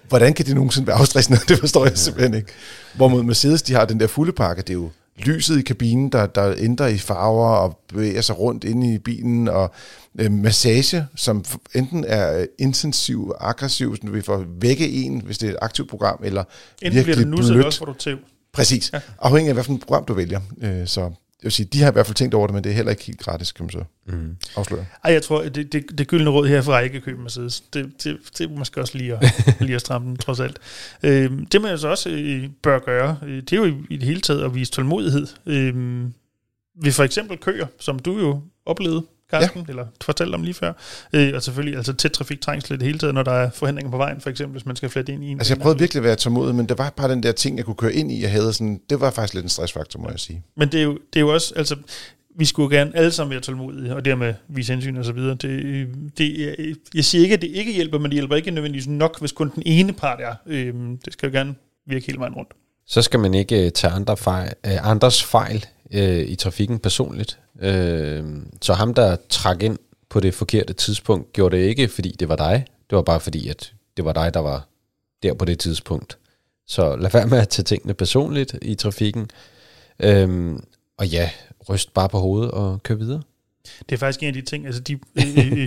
hvordan kan det nogensinde være afstressende? Det forstår jeg simpelthen ikke. Hvorimod Mercedes, de har den der fulde pakke, det er jo lyset i kabinen, der, der ændrer i farver og bevæger sig rundt inde i bilen, og øh, massage, som enten er intensiv og aggressiv, så vi får vække en, hvis det er et aktivt program, eller enten virkelig blødt. Enten bliver det nusset, hvor du tæv. Præcis. Ja. Afhængig af, hvilket program du vælger. Øh, så jeg vil sige, de har i hvert fald tænkt over det, men det er heller ikke helt gratis, kan man så mm. afsløre. Ej, jeg tror, det, det, det gyldne råd her fra ikke at købe Mercedes, det, det, det må måske også lige at, lige at stramme den, trods alt. Øh, det man jo så også øh, bør gøre, øh, det er jo i, i det hele taget at vise tålmodighed. Øh, ved for eksempel køer, som du jo oplevede, Carsten, ja, eller fortalte om lige før. Øh, og selvfølgelig altså tæt trafiktrængsel i det hele taget, når der er forhindringer på vejen, for eksempel, hvis man skal flette ind i en. Altså jeg prøvede virkelig at være tålmodig, men der var bare den der ting, jeg kunne køre ind i, jeg havde sådan, det var faktisk lidt en stressfaktor, må jeg sige. Men det er jo, det er jo også, altså vi skulle gerne alle sammen være tålmodige, og dermed vise hensyn og så videre. Det, det, jeg, jeg siger ikke, at det ikke hjælper, men det hjælper ikke nødvendigvis nok, hvis kun den ene part er. Øh, det skal jo gerne virke hele vejen rundt. Så skal man ikke tage andre fejl, andres fejl øh, i trafikken personligt. Øh, så ham, der trak ind på det forkerte tidspunkt, gjorde det ikke, fordi det var dig. Det var bare fordi, at det var dig, der var der på det tidspunkt. Så lad være med at tage tingene personligt i trafikken. Øh, og ja, ryst bare på hovedet og kør videre. Det er faktisk en af de ting, altså de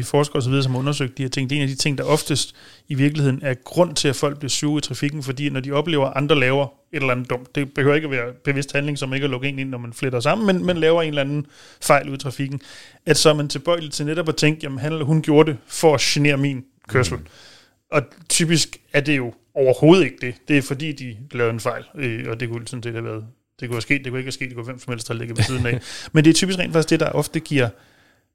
forskere og så videre, som undersøgt de her ting, det er en af de ting, der oftest i virkeligheden er grund til, at folk bliver syge i trafikken, fordi når de oplever, at andre laver et eller andet dumt, det behøver ikke at være bevidst handling, som ikke er lukket ind, når man fletter sammen, men man laver en eller anden fejl ud i trafikken, at så er man tilbøjelig til netop at tænke, jamen han eller hun gjorde det for at genere min kørsel. Mm. Og typisk er det jo overhovedet ikke det. Det er fordi, de lavede en fejl, øh, og det kunne sådan set have været. Det kunne have sket, det kunne ikke have sket, det kunne hvem som helst have ligget ved siden af. Men det er typisk rent faktisk det, der ofte giver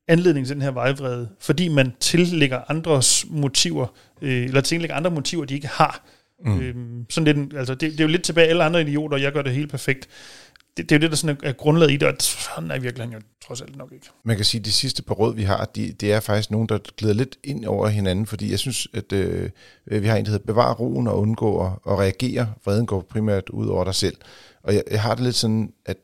anledning til den her vejvrede, fordi man tillægger andres motiver, øh, eller tillægger andre motiver, de ikke har. Mm. Øhm, sådan lidt, altså det, det er jo lidt tilbage, alle andre idioter, og jeg gør det helt perfekt. Det, det er jo det, der sådan er grundlaget i det, og sådan er virkelig han jo trods alt nok ikke. Man kan sige, at de sidste par råd, vi har, de, det er faktisk nogen, der glider lidt ind over hinanden, fordi jeg synes, at øh, vi har en, der hedder bevare roen og undgå at, at reagere. Vreden går primært ud over dig selv. Og jeg, jeg har det lidt sådan, at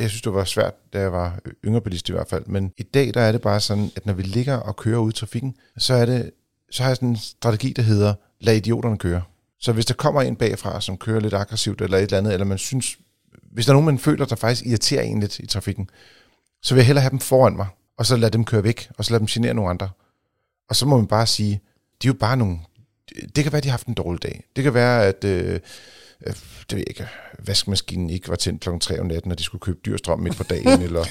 jeg synes, det var svært, da jeg var yngre bilist i hvert fald, men i dag, der er det bare sådan, at når vi ligger og kører ude i trafikken, så, er det, så har jeg sådan en strategi, der hedder, lad idioterne køre. Så hvis der kommer en bagfra, som kører lidt aggressivt eller et eller andet, eller man synes, hvis der er nogen, man føler, der faktisk irriterer en lidt i trafikken, så vil jeg hellere have dem foran mig, og så lade dem køre væk, og så lade dem genere nogle andre. Og så må man bare sige, de er jo bare nogle... Det kan være, de har haft en dårlig dag. Det kan være, at... Øh, det ved jeg ikke, vaskemaskinen ikke var tændt klokken tre om natten, når de skulle købe dyr strøm midt på dagen, eller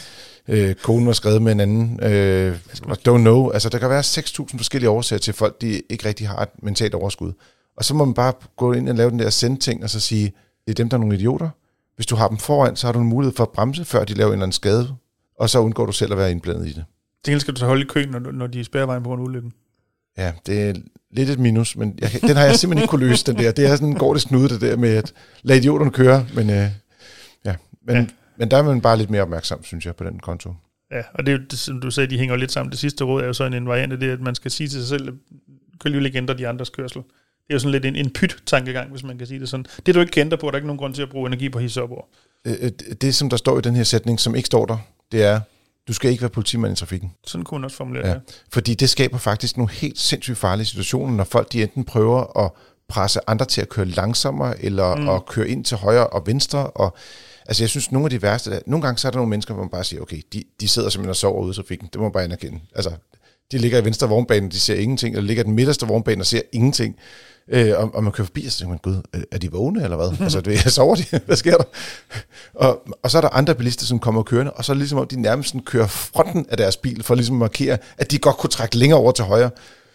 øh, konen var skrevet med en anden, øh, don't know. Altså, der kan være seks tusind forskellige årsager til folk, de ikke rigtig har et mentalt overskud. Og så må man bare gå ind og lave den der send-ting, og så sige, det er dem, der er nogle idioter. Hvis du har dem foran, så har du en mulighed for at bremse, før de laver en eller anden skade, og så undgår du selv at være indblandet i det. Det hele skal du så holde i køen, når, når de spærrer vejen på grund af ulykken. Ja, det er lidt et minus, men jeg, den har jeg simpelthen ikke kunne løse, den der. Det er sådan en gårdes snude, det der med at lade idioterne køre, men, øh, ja. Men, ja. men der er man bare lidt mere opmærksom, synes jeg, på den konto. Ja, og det er jo, som du sagde, de hænger lidt sammen. Det sidste råd er jo sådan en variant af det, at man skal sige til sig selv, kør lige ikke ændre de andres kørsel. Det er jo sådan lidt en, en pyt-tankegang, hvis man kan sige det sådan. Det, du ikke kender på, der er ikke nogen grund til at bruge energi på hisse op over. Det, som der står i den her sætning, som ikke står der, det er, Du skal ikke være politimand i trafikken. Sådan kunne man også formulere ja. det. Fordi det skaber faktisk nogle helt sindssygt farlige situationer, når folk de enten prøver at presse andre til at køre langsommere, eller mm. at køre ind til højre og venstre. Og, altså jeg synes, nogle af de værste, der, nogle gange så er der nogle mennesker, hvor man bare siger, okay, de, de sidder simpelthen og sover ude i trafikken. Det må man bare anerkende. Altså, de ligger i venstre vognbane, de ser ingenting, eller ligger i den midterste vognbane og ser ingenting. Øh, og, og man kører forbi, og så tænker man, gud, er de vågne eller hvad? Altså, det, jeg sover de? Hvad sker der? Og, og så er der andre bilister, som kommer kørende, og så er det ligesom, om de nærmest kører fronten af deres bil, for at ligesom markere, at de godt kunne trække længere over til højre.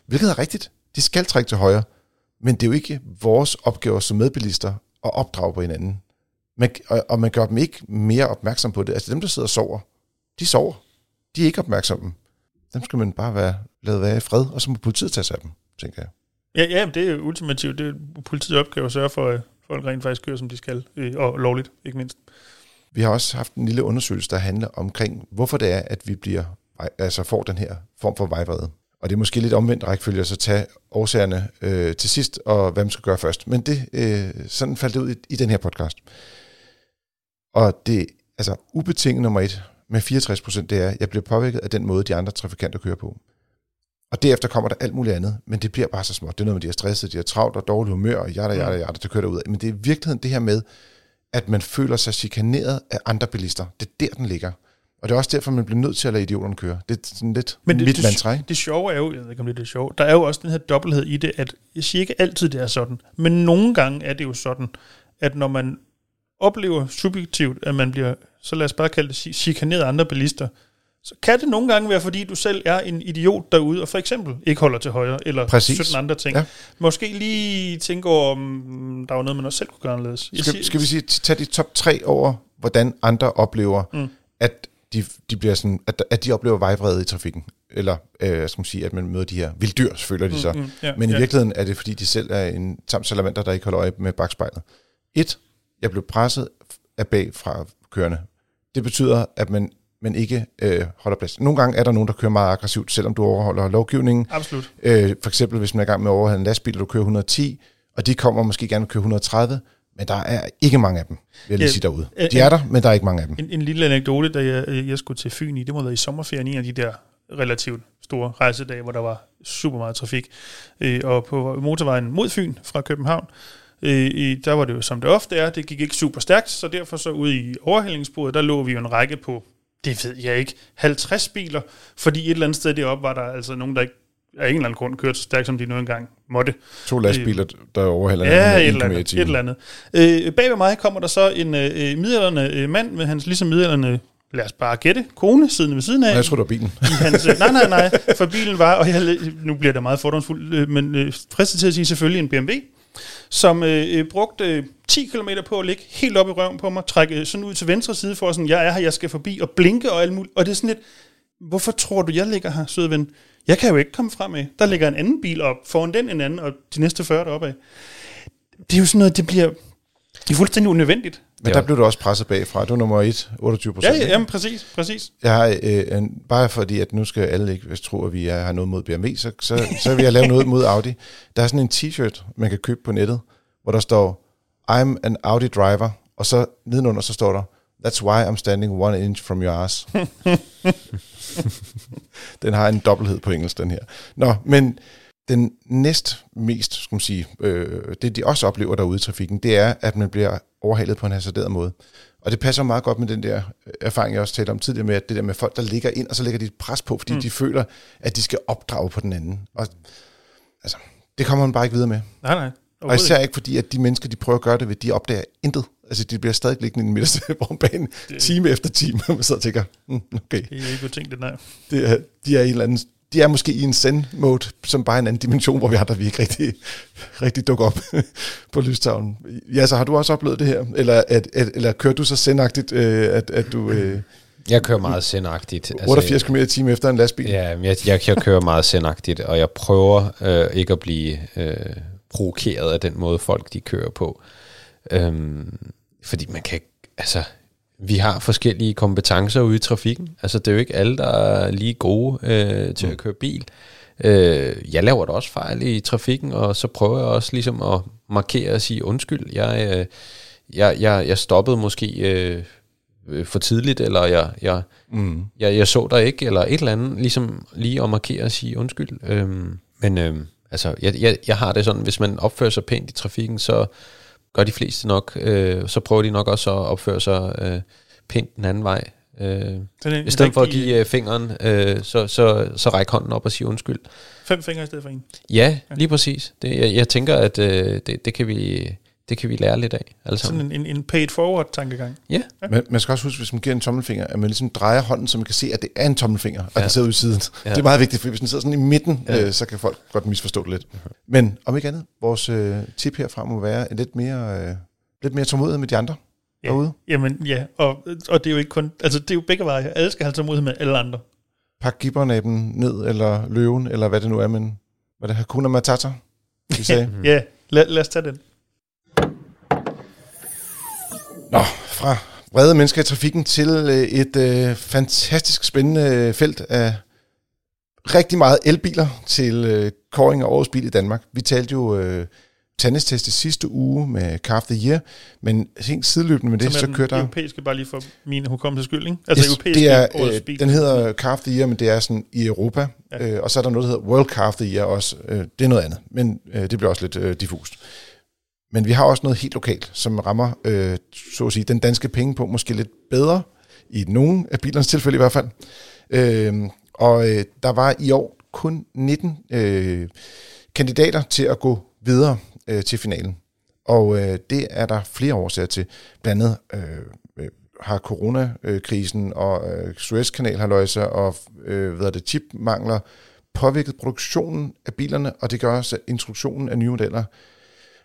Hvilket er rigtigt. De skal trække til højre. Men det er jo ikke vores opgave som medbilister at opdrage på hinanden. Man, og, og man gør dem ikke mere opmærksom på det. Altså dem, der sidder og sover, de sover. De er ikke opmærksomme. Dem skal man bare være, lade være i fred, og så må politiet tage sig af dem, tænker jeg. Ja, ja, det er ultimativt. Det er politiets opgave at sørge for, at folk rent faktisk kører, som de skal, og lovligt, ikke mindst. Vi har også haft en lille undersøgelse, der handler omkring, hvorfor det er, at vi bliver, altså får den her form for vejvrede. Og det er måske lidt omvendt rækkefølge at så tage årsagerne øh, til sidst, og hvad man skal gøre først. Men det, øh, sådan faldt det ud i, i den her podcast. Og det, altså ubetinget nummer et, med fireogtres procent, det er, at jeg bliver påvirket af den måde, de andre trafikanter kører på. Og derefter kommer der alt muligt andet, men det bliver bare så småt. Det er noget med, de er stresset, de er travlt og dårlig humør, og jada, jada, jada, det kører derudad. Men det er i virkeligheden det her med, at man føler sig chikaneret af andre bilister. Det er der, den ligger. Og det er også derfor, man bliver nødt til at lade idioterne køre. Det er sådan lidt men det, mit mandtræk. Det, det sjove er jo, jeg ved ikke om det er sjovt, der er jo også den her dobbelthed i det, at jeg siger ikke altid, det er sådan. Men nogle gange er det jo sådan, at når man oplever subjektivt, at man bliver, så lad os bare kalde det, chikaneret af andre bilister, så kan det nogle gange være, fordi du selv er en idiot derude, og for eksempel ikke holder til højre, eller præcis. sytten andre ting. Ja. Måske lige tænke over, om der var noget, man også selv kunne gøre anderledes. Skal, siger, skal vi sige, tage de top tre over, hvordan andre oplever, mm. at, de, de bliver sådan, at, at de oplever vejvrede i trafikken? Eller øh, skal man sige, at man møder de her vilddyr, føler de så. Mm, mm, ja, Men i ja. virkeligheden er det, fordi de selv er en tamsalamander, der ikke holder øje med bagspejlet. Et, jeg blev presset af bagfra kørende. Det betyder, at man men ikke øh, holder plads. Nogle gange er der nogen, der kører meget aggressivt, selvom du overholder lovgivningen. Absolut. Øh, for eksempel, hvis man er i gang med at overholde en lastbil, og du kører et hundrede og ti, og de kommer måske gerne at køre et hundrede og tredive, men der er ikke mange af dem, vil jeg lige sige derude. De er der, men der er ikke mange af dem. En, en lille anekdote, da jeg, jeg skulle til Fyn i, det må være i sommerferien, en af de der relativt store rejsedage, hvor der var super meget trafik. Øh, og på motorvejen mod Fyn fra København, I, der var det jo som det ofte er, det gik ikke super stærkt, så derfor så ude i overhældingsbordet, der lå vi jo en række på, det ved jeg ikke, halvtreds biler, fordi et eller andet sted deroppe var der altså nogen, der ikke af en eller anden grund kørte så stærkt, som de nu engang måtte. To lastbiler, der overhælder ja, et, eller et eller andet. Øh, bag ved mig kommer der så en øh, midaldrende øh, mand med hans ligesom midaldrende, lad os bare gætte, kone siddende ved siden af. Nej, jeg tror, det var bilen. Hans, nej, nej, nej, for bilen var, og jeg, nu bliver det meget fordomsfuldt, øh, men øh, fristet til at sige selvfølgelig en B M W, som øh, brugte øh, ti kilometer på at ligge helt op i røven på mig, trække øh, sådan ud til venstre side for sådan, jeg er her, jeg skal forbi, og blinke og alt muligt. Og det er sådan lidt, hvorfor tror du, jeg ligger her, søde ven? Jeg kan jo ikke komme frem af. Der ligger en anden bil op, foran den en anden, og de næste fyrre deroppe af. Det er jo sådan noget, det bliver det er fuldstændig unødvendigt. Men der blev du også presset bagfra. Det var nummer et, otteogtyve procent. Ja, ja, jamen, præcis, præcis. Jeg har, øh, bare fordi, at nu skal alle ikke tro, at vi er, har noget mod B M W, så, så, så vil jeg lave noget mod Audi. Der er sådan en t-shirt, man kan købe på nettet, hvor der står, I'm an Audi driver, og så nedenunder, så står der, that's why I'm standing one inch from your ass. Den har en dobbelthed på engelsk, den her. Nå, men den næst mest, skal man sige, øh, det de også oplever derude i trafikken, det er, at man bliver overhalet på en hasarderet måde. Og det passer meget godt med den der erfaring, jeg også talte om tidligere med, at det der med folk, der ligger ind, og så lægger de et pres på, fordi mm. de føler, at de skal opdrage på den anden. Og, altså, det kommer man bare ikke videre med. Nej, nej. Og især ikke fordi, at de mennesker, de prøver at gøre det ved, de opdager intet. Altså, de bliver stadig liggende i den midterste vognbane, time efter time, og man sidder og tænker, mm, okay. Det er ikke tænkt det, nej. Det er, de er en eller anden. De er måske i en send-mode, som bare en anden dimension, hvor vi har der vi ikke rigtig, rigtig dukker op på lystavlen. Ja, så har du også oplevet det her? Eller, at, at, eller kører du så sendagtigt, at, at du... Øh, jeg kører meget sendagtigt. otteogfirs kilometer i timen efter en lastbil? Ja, jeg, jeg, jeg kører meget sendagtigt, og jeg prøver øh, ikke at blive øh, provokeret af den måde, folk de kører på. Øhm, fordi man kan... altså vi har forskellige kompetencer ude i trafikken. Altså, det er jo ikke alle, der er lige gode øh, til mm. at køre bil. Øh, jeg laver da også fejl i trafikken, og så prøver jeg også ligesom at markere og sige undskyld. Jeg, øh, jeg, jeg, jeg stoppede måske øh, øh, for tidligt, eller jeg, jeg, mm. jeg, jeg så dig ikke, eller et eller andet, ligesom lige at markere og sige undskyld. Øhm, men øhm, altså, jeg, jeg, jeg har det sådan, hvis man opfører sig pænt i trafikken, så gør de fleste nok, øh, så prøver de nok også at opføre sig øh, pænt den anden vej. Øh, I stedet for at give øh, fingeren, øh, så, så, så ræk hånden op og sige undskyld. Fem fingre i stedet for en. Ja, ja. Lige præcis. Det, jeg, jeg tænker, at øh, det, det, kan vi, det kan vi lære lidt af. Altså. Sådan en, en paid forward tankegang. Ja. Ja. Man, man skal også huske, hvis man giver en tommelfinger, at man ligesom drejer hånden, så man kan se, at det er en tommelfinger, og ja. Den sidder ude i siden. Ja. Det er meget vigtigt, for hvis den sidder sådan i midten, ja. øh, så kan folk godt misforstå det lidt. Uh-huh. Men om ikke andet, vores øh, tip herfra må være lidt mere, øh, lidt mere tålmodighed med de andre. Ja, jamen, ja. Og, og det er jo ikke kun, altså det er jo begge veje. Alle skal have tålmodighed med alle andre. Pak gibbernæben ned, eller løven, eller hvad det nu er, men hvad det her Hakuna Matata, vi sagde. Ja, lad, lad os tage den. Nå, fra vrede mennesker i trafikken til et øh, fantastisk spændende felt af rigtig meget elbiler til øh, kåring af årets bil i Danmark. Vi talte jo... Øh, tandestest i sidste uge med Car of the Year, men helt sideløbende med det, så, så kører der... den europæiske, bare lige for min hukommelse skyld, ikke? Altså yes, europæiske det er, årets bil. Den hedder Car of the Year, men det er sådan i Europa, ja. øh, og så er der noget, der hedder World Car of the Year også. Øh, det er noget andet, men øh, det bliver også lidt øh, diffust. Men vi har også noget helt lokalt, som rammer, øh, så at sige, den danske penge på, måske lidt bedre, i nogle af bilernes tilfælde i hvert fald. Øh, og øh, der var i år kun nitten øh, kandidater til at gå videre til finalen. Og øh, det er der flere årsager til. Blandt andet øh, øh, har coronakrisen og øh, Suezkanalhaløjser og øh, hvad er det, chipmangler påvirket produktionen af bilerne, og det gør også, at introduktionen af nye modeller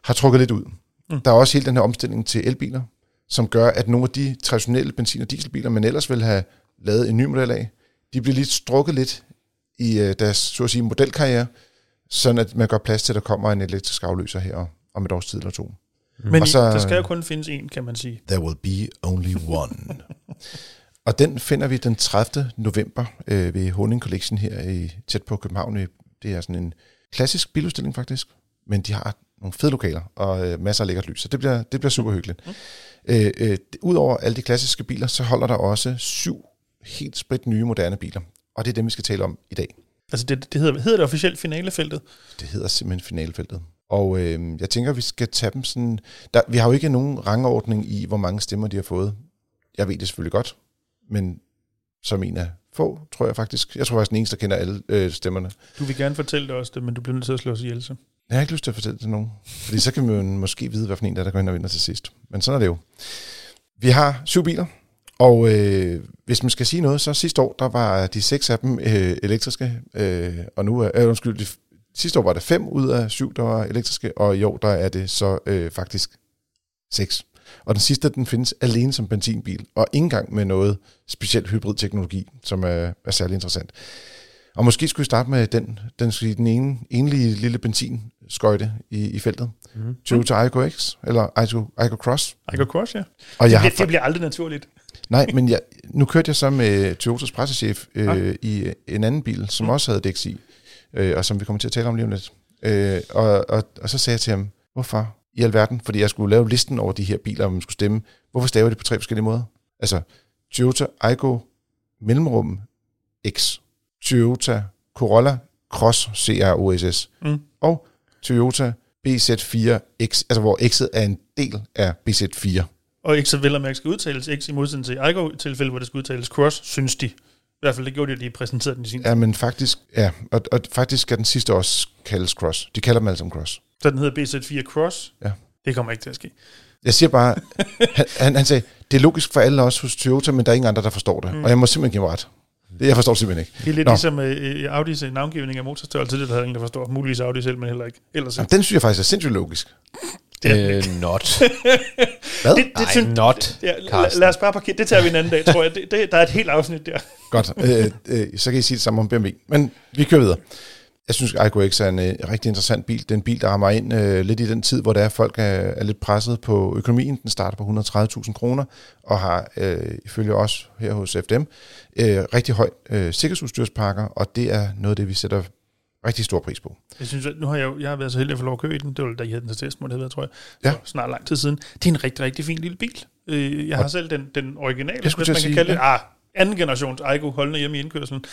har trukket lidt ud. Mm. Der er også hele den her omstilling til elbiler, som gør, at nogle af de traditionelle benzin- og dieselbiler, man ellers ville have lavet en ny model af, de bliver lige strukket lidt i øh, deres, så at sige, modelkarriere, sådan at man gør plads til, at der kommer en elektrisk afløser her om et års tid eller to. Mm. Men så, der skal jo kun findes en, kan man sige. There will be only one. Og den finder vi den tredivte november øh, ved Honing Collection her i, tæt på København. Det er sådan en klassisk biludstilling faktisk, men de har nogle fede lokaler og øh, masser af lækkert lys, så det bliver, det bliver super hyggeligt. Mm. Øh, øh, Udover alle de klassiske biler, så holder der også syv helt sprit nye moderne biler, og det er dem, vi skal tale om i dag. Altså det, det hedder, hedder det officielt finalefeltet? Det hedder simpelthen finalefeltet. Og øh, jeg tænker, vi skal tage dem sådan... Der, vi har jo ikke nogen rangordning i, hvor mange stemmer de har fået. Jeg ved det selvfølgelig godt, men som en af få, tror jeg faktisk. Jeg tror faktisk den eneste, der kender alle øh, stemmerne. Du vil gerne fortælle det også, det, men du bliver nødt til at slå os ihjel, så. Jeg har ikke lyst til at fortælle det til nogen. Fordi så kan man måske vide, hvilken en der, der går ind og vinder til sidst. Men sådan er det jo. Vi har syv biler. Og øh, hvis man skal sige noget, så sidste år, der var de seks af dem øh, elektriske, øh, og nu er, øh, undskyld, de, sidste år var der fem ud af syv, der var elektriske, og i år, der er det så øh, faktisk seks. Og den sidste, den findes alene som benzinbil, og ikke engang med noget specielt hybridteknologi, som er, er særlig interessant. Og måske skulle vi starte med den, den, den ene, enlige lille benzinskøjte i, i feltet. Mm. Toyota Aygo X, eller Aygo, Aygo Cross. Aygo Cross, ja. Og jeg det, det, det bliver aldrig naturligt. Nej, men jeg, nu kørte jeg så med Toyotas pressechef øh, okay. i en anden bil, som også havde D X I, øh, og som vi kommer til at tale om lige om lidt. Øh, og, og, og så sagde jeg til ham, hvorfor i alverden? Fordi jeg skulle lave listen over de her biler, om man skulle stemme. Hvorfor staver det på tre forskellige måder? Altså, Toyota Aygo mellemrum X, Toyota Corolla Cross C R O S S, mm. og Toyota B Z fire X, altså hvor X'et er en del af B Z fire. Og ikke så vel, om jeg skal udtales X i modsætning til Aygo-tilfælde, hvor det skal udtales Cross, synes de. I hvert fald det gjorde de, at de præsenterede den i sin. Ja, men faktisk, ja, og, og faktisk skal den sidste også kaldes Cross. De kalder dem alle som Cross. Så den hedder B Z fire Cross? Ja. Det kommer ikke til at ske. Jeg siger bare, han, han, han sagde, det er logisk for alle også hos Toyota, men der er ingen andre, der forstår det. Mm. Og jeg må simpelthen give mig ret. Det, jeg forstår simpelthen ikke. Det er lidt Nå. ligesom uh, Audi's navngivning af motorstørrelse, det der havde ingen, der forstår. Muligvis Audi selv, men heller ikke. Ellers Jamen, den synes jeg faktisk er sindssygt logisk. Øh, not. Hvad? Det, det, Nej, not, ja, Carsten. Lad os bare parkere. Det tager vi en anden dag, tror jeg. Det, det, der er et helt afsnit der. Godt. Øh, øh, så kan I sige det samme om B M W. Men vi kører videre. Jeg synes, Aygo X er en øh, rigtig interessant bil. Det er en bil, der rammer ind øh, lidt i den tid, hvor der er, folk er, er lidt presset på økonomien. Den starter på et hundrede og tredive tusind kroner og har øh, ifølge os her hos F D M øh, rigtig højt øh, sikkerhedsudstyrspakker, og det er noget af det, vi sætter rigtig stor pris på. Jeg synes, nu har jeg jo, jeg har været så heldig at få lov at køre i den. Det var da I havde den til test, må det hedder, tror jeg. Ja. Snart lang tid siden. Det er en rigtig, rigtig fin lille bil. Jeg har og selv den, den originale, hvis man kan sige, kalde det. Ja. Ah, anden generations Aygo holdende hjemme i indkørselen.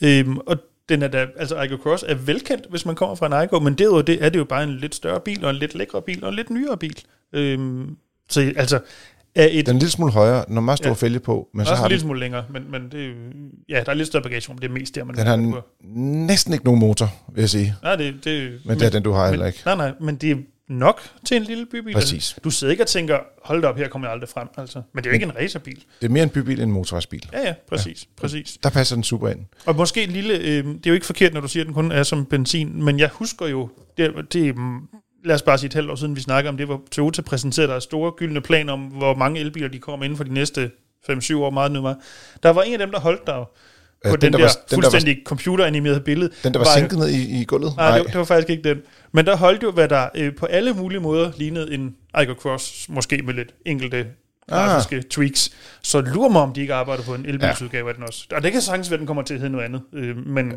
Øhm, og den er da, altså Aygo Cross er velkendt, hvis man kommer fra en Aygo, men derudover det, er det jo bare en lidt større bil, og en lidt lækre bil, og en lidt nyere bil. Øhm, så altså... Et, den er en lille smule højere, når meget stor ja, fælge på, men så har en lille smule længere, men, men det, ja, der er lidt større bagage, men det er mest der, man den har n- næsten ikke nogen motor, vil jeg sige. Nej, det, det, men, men det er den, du har men, heller ikke. Nej, nej, men det er nok til en lille bybil. Præcis. Du sidder ikke og tænker, hold da op, her kommer jeg aldrig frem. Altså. Men det er jo ikke en racerbil. Det er mere en bybil end en motorvejsbil. Ja, ja, præcis, ja, præcis. Der passer den super ind. Og måske en lille, øh, det er jo ikke forkert, når du siger, at den kun er som benzin, men jeg husker jo, det, det lad os bare sige et halvt år siden, vi snakker om det, hvor Toyota præsenterede der store gyldne planer om, hvor mange elbiler de kommer inden for de næste fem syv år, meget nu var. Der var en af dem, der holdt der på den, den der, der var, fuldstændig den, der var, computeranimerede billede. Den, der var, var sænket ned i, i gulvet? Nej, nej. Det, det var faktisk ikke den. Men der holdt jo, hvad der øh, på alle mulige måder lignede en Aygo Cross, måske med lidt enkelte grafiske ah. tweaks. Så lurer mig, om de ikke arbejder på en elbilsudgave ja. af den også. Og det kan sagtens være, at den kommer til at hedde noget andet, øh, men...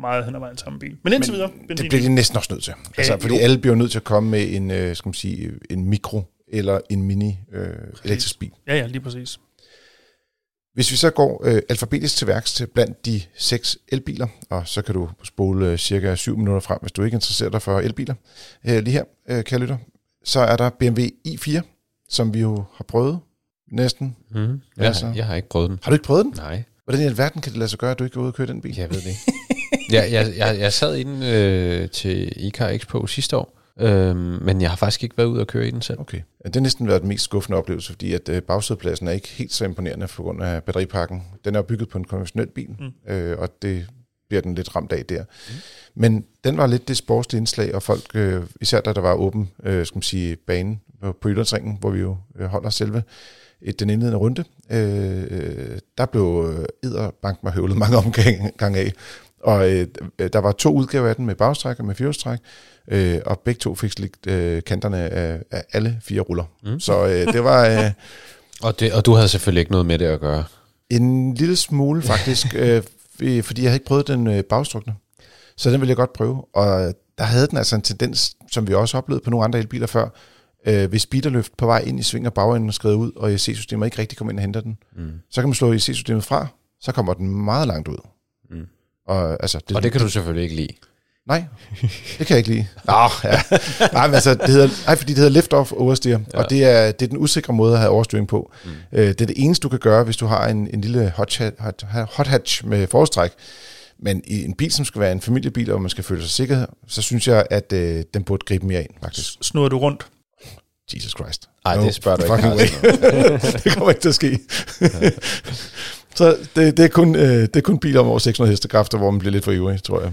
meget hen ad vejen samme bil. Men indtil videre... Men det bliver de næsten også nødt til. Altså, fordi jo. alle bliver nødt til at komme med en, øh, skal man sige, en mikro eller en mini øh, elektrisk bil. Ja, ja, lige præcis. Hvis vi så går øh, alfabetisk til værks til blandt de seks elbiler, og så kan du spole øh, cirka syv minutter frem, hvis du ikke interesserer dig for elbiler. Øh, lige her, øh, kære lytter, så er der B M W i fire, som vi jo har prøvet næsten. Mm, jeg, altså, har, jeg har ikke prøvet den. Har du ikke prøvet den? Nej. Hvordan i alverden kan det lade sig gøre, at du ikke går ud og kører den bil? Jeg ved det ikke. Jeg, jeg, jeg, jeg sad i den øh, til E G R Expo sidste år, øh, men jeg har faktisk ikke været ud og køre i den selv. Okay. Det har næsten været den mest skuffende oplevelse, fordi at øh, bagsædepladsen er ikke helt så imponerende på grund af batteripakken. Den er bygget på en konventionel bil, mm. øh, og det bliver den lidt ramt af der. Mm. Men den var lidt det sportslige indslag, og folk, øh, især da der var åben øh, skal man sige, bane på, på Jyllandsringen, hvor vi jo øh, holder selve et, den indledende runde, øh, der blev edderbank mig høvlet mange omgange af. Og øh, der var to udgaver af den med bagstræk og med firehjulstræk, øh, og begge to fik slikt øh, kanterne af, af alle fire ruller. Mm. Så øh, det var... Øh, og, det, og du havde selvfølgelig ikke noget med det at gøre? En lille smule faktisk, øh, fordi jeg havde ikke prøvet den øh, bagstrukne. Så den ville jeg godt prøve. Og der havde den altså en tendens, som vi også oplevede på nogle andre elbiler før, øh, ved speederløft på vej ind i sving og bagenden og skred ud, og E C-systemet ikke rigtig kom ind og henter den. Mm. Så kan man slå E C-systemet fra, så kommer den meget langt ud. Mm. Og, altså, det, og det kan du selvfølgelig ikke lide. Nej, det kan jeg ikke lide. Nå, ja. Nej, men altså, det hedder, nej, fordi det hedder lift-off oversteer, ja. og det er, det er den usikre måde at have overstyring på. Mm. Øh, det er det eneste, du kan gøre, hvis du har en, en lille hot hatch med forstræk. Men i en bil, som skal være en familiebil, og man skal føle sig sikker, så synes jeg, at øh, den burde gribe mere ind, faktisk. Snurrer du rundt? Jesus Christ. Nej, no, det spørger du ikke. Det kommer ikke til at ske. Så det, det, er kun, øh, det er kun biler om over seks hundrede hestekræfter, hvor man bliver lidt for ivrig, tror jeg.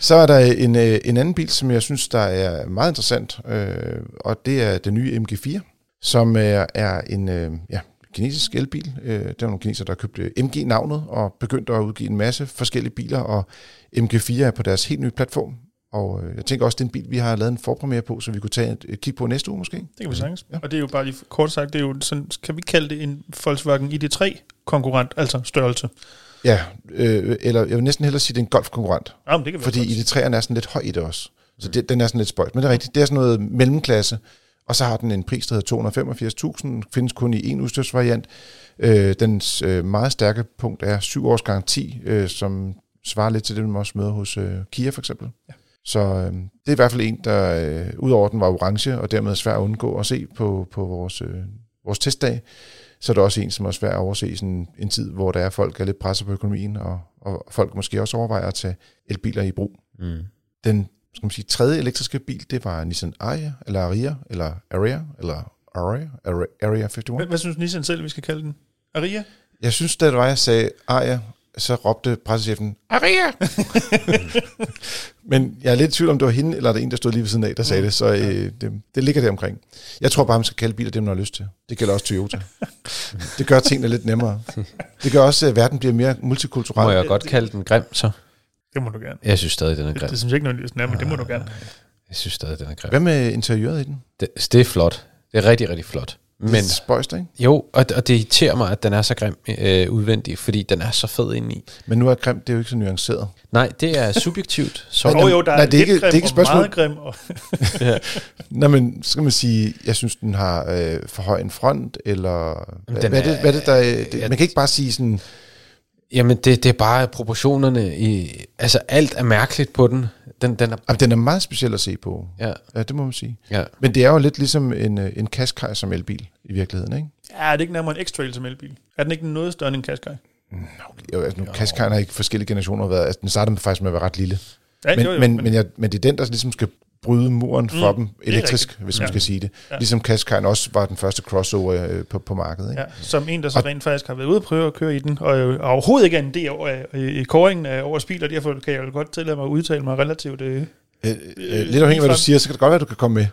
Så er der en, øh, en anden bil, som jeg synes, der er meget interessant, øh, og det er den nye M G fire, som øh, er en øh, ja, kinesisk elbil. Øh, der var nogle kinesere, der købte M G-navnet og begyndte at udgive en masse forskellige biler, og M G fire er på deres helt nye platform. Og jeg tænker også, det er en bil, vi har lavet en forpremiere på, så vi kunne tage et, et kig på næste uge måske. Det kan vi sagtens. Ja. Og det er jo bare lige kort sagt, det er jo sådan, kan vi kalde det en Volkswagen I D tre-konkurrent, altså størrelse? Ja, øh, eller jeg vil næsten hellere sige, det er en Golf-konkurrent. Jamen, det kan fordi I D tre'eren er sådan lidt høj i det også. Så det, den er sådan lidt spøjt. Men det er rigtigt, det er sådan noget mellemklasse. Og så har den en pris, der hedder to hundrede femogfirs tusind, findes kun i en udstyrsvariant. Øh, dens øh, meget stærke punkt er syv års garanti, øh, som svarer lidt til det, man også møder hos øh, Kia for eksempel. Ja. Så øh, det er i hvert fald en, der øh, udover den var orange, og dermed er svær at undgå at se på, på vores, øh, vores testdag, så er det også en, som er svær at overse i sådan en tid, hvor der er folk er lidt presset på økonomien, og, og folk måske også overvejer at tage elbiler i brug. Mm. Den skal man sige, tredje elektriske bil, det var Nissan Ariya, eller Ariya, eller Ariya, eller Ariya, Ariya, Ariya femoghalvfjerds. Hvad, hvad synes Nissan selv, vi skal kalde den? Ariya? Jeg synes, da det var, jeg sagde Ariya, så råbte pressechefen, Ariya! Men jeg er lidt i tvivl, om det var hende, eller der en, der stod lige ved siden af, der sagde det, så øh, det, det ligger der omkring. Jeg tror bare, man skal kalde biler det, man har lyst til. Det gælder også Toyota. Det gør tingene lidt nemmere. Det gør også, at verden bliver mere multikulturel. Må jeg godt kalde den grim, så? Det må du gerne. Jeg synes stadig, den er grim. Det, det synes jeg ikke, når den er, men det må du gerne. Jeg synes stadig, den er grim. Hvad med interiøret i den? Det, det er flot. Det er rigtig, rigtig flot. Men, det er spøjst, ikke? Jo, og, og det irriterer mig, at den er så grim øh, udvendig, fordi den er så fed indeni. Men nu er grim, det er jo ikke så nuanceret. Nej, det er subjektivt. Så jo, jo, der er nej, det er lidt grim og meget grim. Og ja. Nå, men så kan man sige, jeg synes, den har øh, for høj en front, eller hvad, hvad, er, det, hvad er det, der det, man kan ikke bare sige sådan... Jamen, det, det er bare proportionerne i... Altså, alt er mærkeligt på den. Den, den, er, Jamen, den er meget speciel at se på. Ja. Ja, det må man sige. Ja. Men det er jo lidt ligesom en, en Qashqai som elbil i virkeligheden, ikke? Ja, er det ikke nærmere en X-Trail som elbil? Er den ikke noget større end en Qashqai? Okay, altså, nu, Qashqai har ikke forskellige generationer været... Altså, den startede faktisk med at være ret lille. Ja, men, jo, jo, men, men, men, jeg, men det er den, der ligesom skal bryde muren mm, for dem elektrisk, hvis man ja. skal sige det. Ja. Ligesom Qashqai'en også var den første crossover øh, på, på markedet. Ikke? Ja, som en, der så og rent faktisk har været ude og prøve at køre i den, og jo overhovedet ikke er en del i kåringen af årets bil, og derfor kan jeg jo godt tillade mig at udtale mig relativt... Øh, øh, øh, lidt afhængig af, hvad du siger, så kan det godt være, at du kan komme med.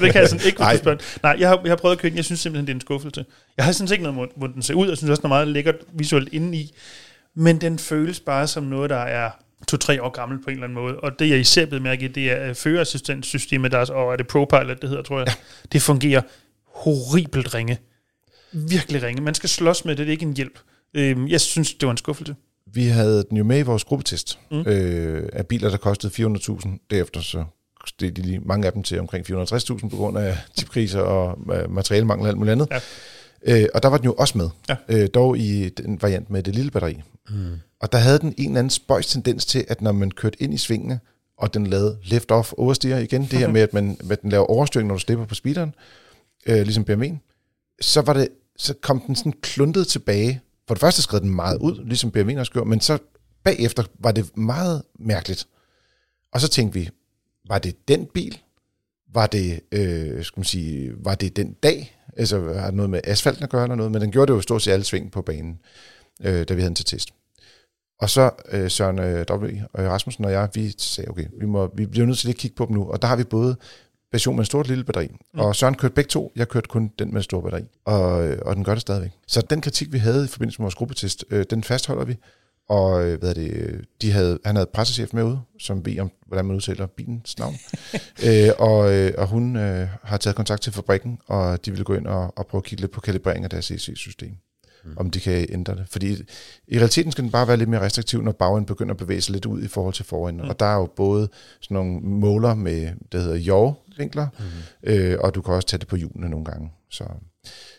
Det kan jeg sådan ikke forstå. Nej, jeg har, jeg har prøvet at køre den. Jeg synes simpelthen, det er en skuffelse. Jeg har sådan ikke noget, hvor den ser ud, og synes også, den er meget lækkert visuelt indeni. Men den føles bare som noget, der er... to-tre år gammel på en eller anden måde, og det jeg især blev mærke i, det er førerassistentsystemet deres, og er det ProPilot, det hedder, tror jeg, ja. Det fungerer horribelt ringe. Virkelig ringe. Man skal slås med det, det er ikke en hjælp. Øh, jeg synes, det var en skuffelse. Vi havde den jo med i vores gruppetest, mm. øh, af biler, der kostede fire hundrede tusind, derefter så steg de lige mange af dem til omkring fire hundrede og tres tusind, på grund af tippriser og materialemangel og alt muligt andet. Ja. Øh, og der var den jo også med, ja. øh, dog i den variant med det lille batteri. Mm. Og der havde den en eller anden spøjs tendens til, at når man kørte ind i svingene, og den lavede left-off oversteer igen, det her med, at, man, at den laver overstyring, når du slipper på speederen, øh, ligesom B M W'en, så, var det, så kom den sådan kluntet tilbage. For det første skred den meget ud, ligesom B M W'en også gjorde, men så bagefter var det meget mærkeligt. Og så tænkte vi, var det den bil? Var det, øh, skal man sige, var det den dag? Altså har det noget med asfalten at gøre eller noget? Men den gjorde det jo stort set alle sving på banen, øh, da vi havde den til test. Og så øh, Søren øh, W. og Rasmussen og jeg, vi sagde, okay, vi, må, vi bliver nødt til at kigge på dem nu. Og der har vi både version med en stort lille batteri. Mm. Og Søren kørte begge to, jeg kørte kun den med en stor batteri. Og, og den gør det stadigvæk. Så den kritik, vi havde i forbindelse med vores gruppetest, øh, den fastholder vi. Og øh, hvad er det, de havde, han havde pressechef med ude, som ved om, hvordan man udtaler bilens navn. øh, og, øh, og hun øh, har taget kontakt til fabrikken, og de ville gå ind og, og prøve at kigge lidt på kalibrering af deres E C-system. Mm. Om de kan ændre det. Fordi i realiteten skal den bare være lidt mere restriktiv, når bagenden begynder at bevæge sig lidt ud i forhold til forenden. Mm. Og der er jo både sådan nogle måler med, det hedder jove-vinkler, mm. øh, og du kan også tage det på hjulene nogle gange. Så,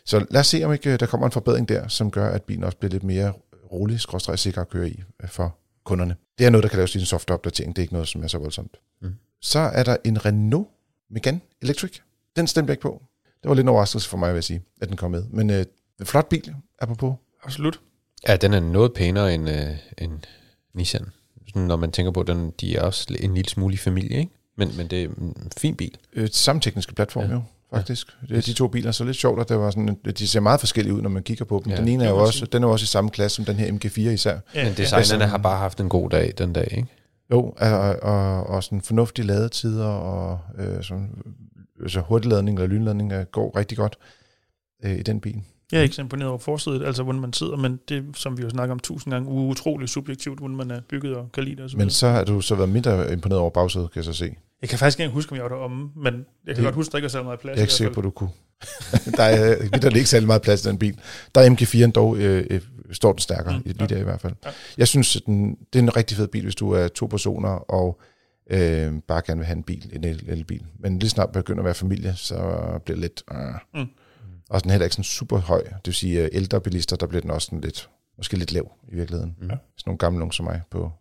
så lad os se, om ikke der kommer en forbedring der, som gør, at bilen også bliver lidt mere rolig, skråstreg sikker at køre i for kunderne. Det er noget, der kan laves i en softwareopdatering. Det er ikke noget, som er så voldsomt. Mm. Så er der en Renault Megane Electric. Den stemte jeg ikke på. Det var lidt en overraskelse for mig, vil jeg sige, at den kom med. Men øh, flot bil, apropos. Absolut. Ja, den er noget pænere end, øh, end Nissan. Sådan, når man tænker på, den, de er også en lille smule i familie, ikke? Men, men det er en fin bil. Øh, samme tekniske platform, ja. Jo, faktisk. Ja. De to biler er så lidt sjovt, at det var sådan, de ser meget forskellige ud, når man kigger på dem. Ja, den ene er jo også, den er også i samme klasse som den her M G fire især. Ja, men designerne har bare haft en god dag den dag, ikke? Jo, og, og, og sådan fornuftige ladetider, og øh, sådan, altså hurtigladning eller lynladning går rigtig godt øh, i den bil. Jeg er ikke så imponeret over forsædet, altså hvordan man sidder, men det, som vi jo snakker om tusind gange, utroligt subjektivt, hvordan man er bygget og kan lide det. Og så men så har du så været mindre imponeret over bagsædet, kan jeg så se. Jeg kan faktisk ikke huske, om jeg var deromme, men jeg kan det, godt huske, at der ikke var særlig meget plads. Jeg er ikke sikker på, at du kunne. Der er videre ikke særlig meget plads i den bil. Der er M G fireren dog, øh, øh, står den stærkere, mm, lige ja. Der i hvert fald. Ja. Jeg synes, at den, det er en rigtig fed bil, hvis du er to personer, og øh, bare gerne vil have en bil, en elbil. Men lige snart begynder at være familie, så bliver det lidt... Øh. Mm. Og den er heller ikke sådan super høj. Det vil sige, ældre bilister, der bliver den også sådan lidt, måske lidt lav i virkeligheden. Ja. Sådan nogle gamle nogen som mig på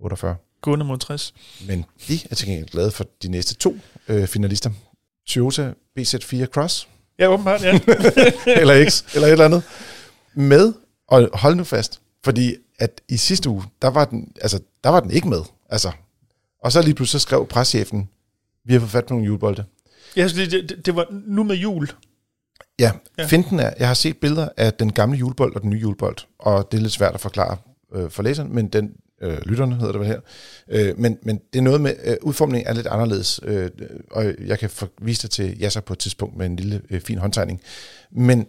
otteogfyrre. Gående mod tres. Men de er til gengæld glade for de næste to øh, finalister. Toyota B Z fire Cross. Ja, åbenbart, ja. Eller X, eller et eller andet. Med, og hold nu fast, fordi at i sidste uge, der var den, altså, der var den ikke med. Altså. Og så lige pludselig skrev pressechefen, vi har fået fat på nogle julebolde. Jeg synes, det, det var nu med jul. Ja, ja. Finten er, jeg har set billeder af den gamle julebold og den nye julebold, og det er lidt svært at forklare øh, for læseren, men den, øh, lytterne hedder det vel her, øh, men, men det er noget med, øh, udformningen er lidt anderledes, øh, og jeg kan for, vise det til Jasser på et tidspunkt med en lille øh, fin håndtegning, men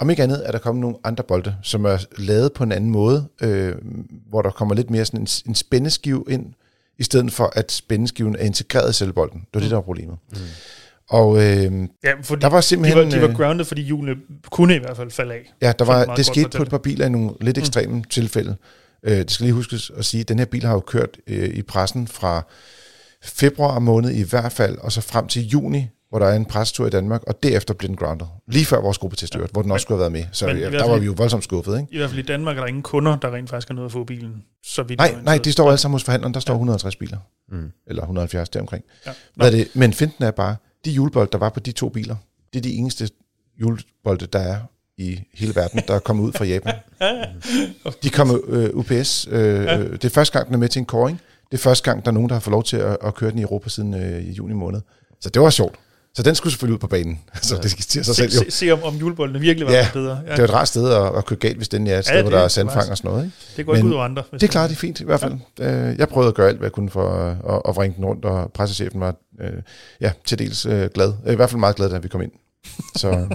om ikke andet er der kommet nogle andre bolde, som er lavet på en anden måde, øh, hvor der kommer lidt mere sådan en, en spændeskive ind, i stedet for at spændeskiven er integreret i selvbolden. Det var mm. det, der var problemet. Mm. Og øh, ja, der var simpelthen... De var, de var grounded, fordi hjulene kunne i hvert fald falde af. Ja, der var, det, det skete på et par biler i nogle lidt ekstreme mm. tilfælde. Øh, det skal lige huskes at sige, at den her bil har jo kørt øh, i pressen fra februar måned i hvert fald, og så frem til juni, hvor der er en pressetur i Danmark, og derefter blev den grounded. Lige før vores gruppe til styrt, ja, hvor den også skulle have været med. Så men, ja, der var vi jo voldsomt skuffet, ikke? I hvert fald i Danmark er der ingen kunder, der rent faktisk har noget at få bilen. Så vidt nej, nej, de står alle sammen hos forhandleren. Der står ja. et hundrede og halvtreds biler. Mm. Eller et hundrede og halvfjerds deromkring. Ja. Hvad er det? Men finten er bare, de hjulbolte, der var på de to biler, det er de eneste hjulbolte, der er i hele verden, der er kommet ud fra Japan. Okay. De kommer øh, U P S. Øh, ja. øh, det er første gang, den er med til en kåring. Det er første gang, der er nogen, der har fået lov til at, at køre den i Europa siden øh, juni måned. Så det var sjovt. Så den skulle selvfølgelig ud på banen. Altså, ja. det skal sig selv, jo. Se, se om, om julebollene virkelig var ja, bedre. Ja, det er et rart sted at, at køre galt, hvis den er et sted, ja, hvor der er sandfang og sådan noget. Ikke? Det går men ikke ud over andre. Det er klart, det er fint i hvert fald. Ja. Jeg prøvede at gøre alt, hvad jeg kunne for at, at vrinde den rundt, og pressechefen var øh, ja, til dels øh, glad. I hvert fald meget glad, da vi kom ind. Så.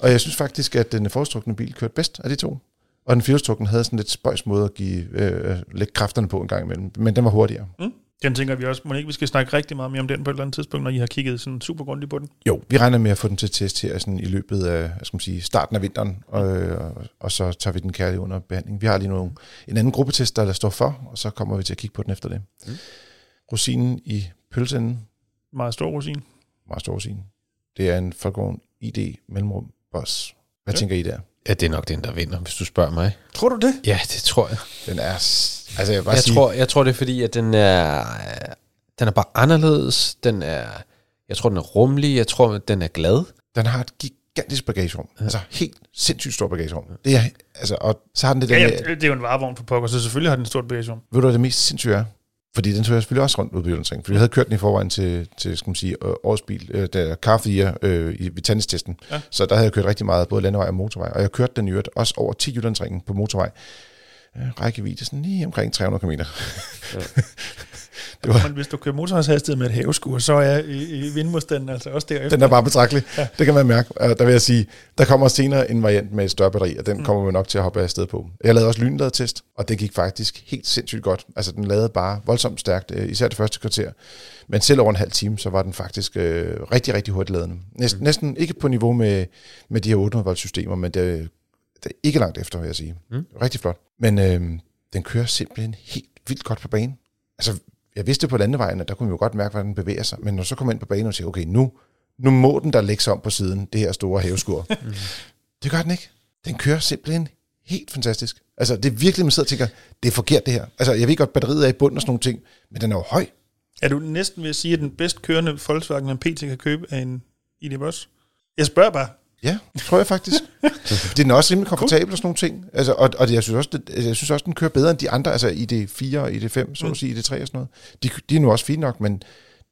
Og jeg synes faktisk, at den forestrukne bil kørte bedst af de to. Og den firehjulstrukne havde sådan lidt spøjs måde at give, øh, lægge kræfterne på en gang imellem. Men den var hurtigere. Mm. Den tænker vi også, må ikke vi skal snakke rigtig meget mere om den på et eller andet tidspunkt, når I har kigget sådan super grundigt på den? Jo, vi regner med at få den til test her sådan i løbet af skal man sige, starten af vinteren, og, og, og så tager vi den kærlig under behandling. Vi har lige nogle, en anden gruppetest, der, der står for, og så kommer vi til at kigge på den efter det. Mm. Rosinen i pølseenden. Meget stor rosin. Meget stor rosin. Det er en Volkswagen I D mellemrum Boss. Hvad ja. tænker I der? Ja, det er nok den, der vinder, hvis du spørger mig. Tror du det? Ja, det tror jeg. Den er... Altså, jeg, bare jeg, sige. Tror, jeg tror, det er fordi, at den er... Den er bare anderledes. Den er... Jeg tror, den er rummelig. Jeg tror, at den er glad. Den har et gigantisk bagagerum. Ja. Altså, helt sindssygt stort bagagerum. Ja. Det er... Altså, og så har den det der... Ja, ja, det er jo en varevogn for pokker, så selvfølgelig har den et stort bagagerum. Ved du, hvad det mest sindssygt er? Fordi den tog jeg selvfølgelig også rundt ud på Jyllandsringen. For vi havde kørt den i forvejen til, til skal man sige, årets bil, øh, der Car fire øh, ved Tannis-testen. Ja. Så der havde jeg kørt rigtig meget, både landevej og motorvej. Og jeg kørte den i øvrigt også over til Jyllandsringen på motorvej. Rækkevidde sådan lige omkring tre hundrede kilometer. Ja. Det var, men hvis du kører motorvejshastighed med et haveskur, så er øh, vindmodstanden altså også derefter. Den er bare betragtelig. Ja. Det kan man mærke. Der vil jeg sige, der kommer senere en variant med et større batteri, og den mm. kommer man nok til at hoppe afsted på. Jeg lavede også lynladetest, og det gik faktisk helt sindssygt godt. Altså den lavede bare voldsomt stærkt, især det første kvarter. Men selv over en halv time, så var den faktisk øh, rigtig, rigtig hurtigt ladende. Næsten, mm. næsten ikke på niveau med, med de her otte hundrede volt systemer, men det, det er ikke langt efter, vil jeg sige. Mm. Rigtig flot. Men øh, den kører simpelthen helt vildt godt på banen. Altså, jeg vidste på landevejen, at der kunne vi jo godt mærke, hvordan den bevæger sig. Men når så kommer ind på banen og siger, okay, nu, nu må den der lægge sig om på siden, det her store haveskur. Mm. Det gør den ikke. Den kører simpelthen helt fantastisk. Altså, det er virkelig, man sidder og tænker, det er forkert det her. Altså, jeg ved godt, batteriet er i bunden og sådan nogle ting, men den er jo høj. Er du næsten ved at sige, at den bedst kørende Volkswagen, man pt kan købe, er en I D Buzz? Jeg spørger bare. Ja, det tror jeg faktisk. Den er også rimelig komfortabel cool. og sådan nogle ting. Altså, og og det, jeg, synes også, det, jeg synes også, den kører bedre end de andre, altså I D fire og I D fem, så at sige, I D tre og sådan noget. De, de er nu også fine nok, men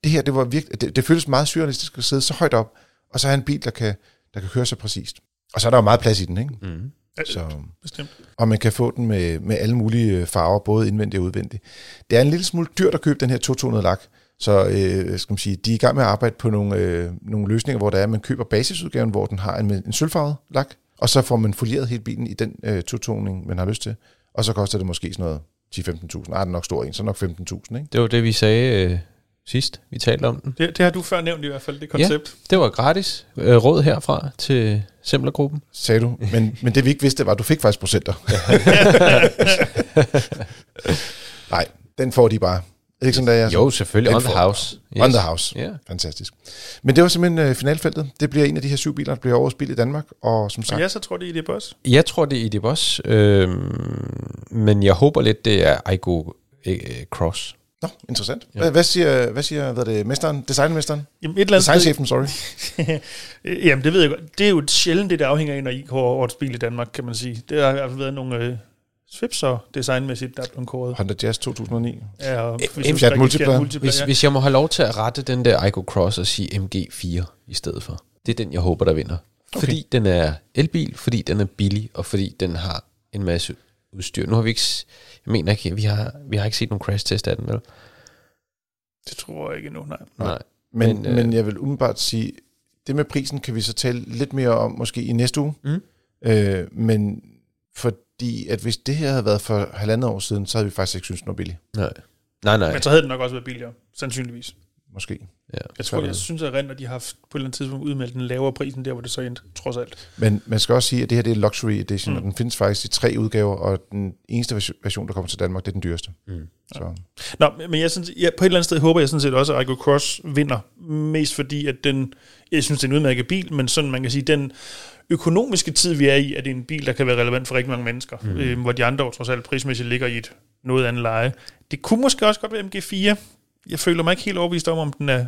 det her, det, var virkelig, det, det føles meget surrealistisk at sidde så højt op, og så have en bil, der kan, der kan køre så præcist. Og så er der jo meget plads i den, ikke? Mm. Så, bestemt. Og man kan få den med, med alle mulige farver, både indvendigt og udvendigt. Det er en lille smule dyrt at købe den her to hundrede lak, så øh, skal man sige, de er i gang med at arbejde på nogle, øh, nogle løsninger, hvor der er, at man køber basisudgaven, hvor den har en, en sølvfarvet lak, og så får man folieret hele bilen i den øh, totoning, man har lyst til, og så koster det måske sådan noget ti til femten tusind. Ah, den er nok stor en, så nok femten tusind, ikke? Det var det, vi sagde øh, sidst, vi talte om den. Det, det har du før nævnt i hvert fald, det koncept. Ja, det var gratis øh, råd herfra til Semmlergruppen. Sagde du, men, men det vi ikke vidste var, at du fik faktisk procenter. Nej, den får de bare. Det ikke sådan, der er, jo, selvfølgelig. On the house. Yes. On the house. Yeah. Fantastisk. Men det var simpelthen øh, finalfeltet. Det bliver en af de her syv biler, der bliver årets bil i Danmark. Og som sagt... Og jeg så tror, det er I D. Buzz. Jeg tror, det er I D. Buzz. Øhm, men jeg håber lidt, det er Aygo Cross. Nå, interessant. Ja. Hvad siger, hvad siger hvad det, mesteren, designmesteren? Jamen, et eller andet designchefen, sorry. Jamen, det ved jeg godt. Det er jo sjældent, det der afhænger af, når I kører årets bil i Danmark, kan man sige. Det har i hvert fald været nogle... Øh Swipser designmæssigt, der er blevet kåret. Honda Jazz to tusind og ni. Ja, og Fiat Multipla. Hvis, hvis jeg må have lov til at rette den der Aygo Cross og sige M G fire i stedet for. Det er den, jeg håber, der vinder. Okay. Fordi den er elbil, fordi den er billig, og fordi den har en masse udstyr. Nu har vi ikke... Jeg mener ikke, vi har, vi har ikke set nogen crash-test af den, vel? Det tror jeg ikke endnu, nej. nej. Men, men, øh, men jeg vil umiddelbart sige, det med prisen kan vi så tale lidt mere om, måske i næste uge. Mm. Øh, men... For Fordi at hvis det her havde været for halvandet år siden, så havde vi faktisk ikke syntes, den var billig. Nej, nej, nej. Men så havde den nok også været billigere, sandsynligvis. måske. Ja. Jeg tror, jeg synes, at Renault, de har haft på et eller andet tidspunkt udmeldt en lavere pris, end der, hvor det så endte, trods alt. Men man skal også sige, at det her det er Luxury Edition, mm. og den findes faktisk i tre udgaver, og den eneste version, der kommer til Danmark, det er den dyreste. Mm. Så. Nå, men jeg synes, jeg, på et eller andet sted håber jeg sådan set også, at Aygo Cross vinder, mest fordi, at den, jeg synes, det er en udmærket bil, men sådan, man kan sige, den økonomiske tid, vi er i, er det en bil, der kan være relevant for rigtig mange mennesker, mm. øh, hvor de andre år, trods alt prismæssigt ligger i et noget andet leje. Det kunne måske også godt være M G fire. Jeg føler mig ikke helt overbevist om, om den er,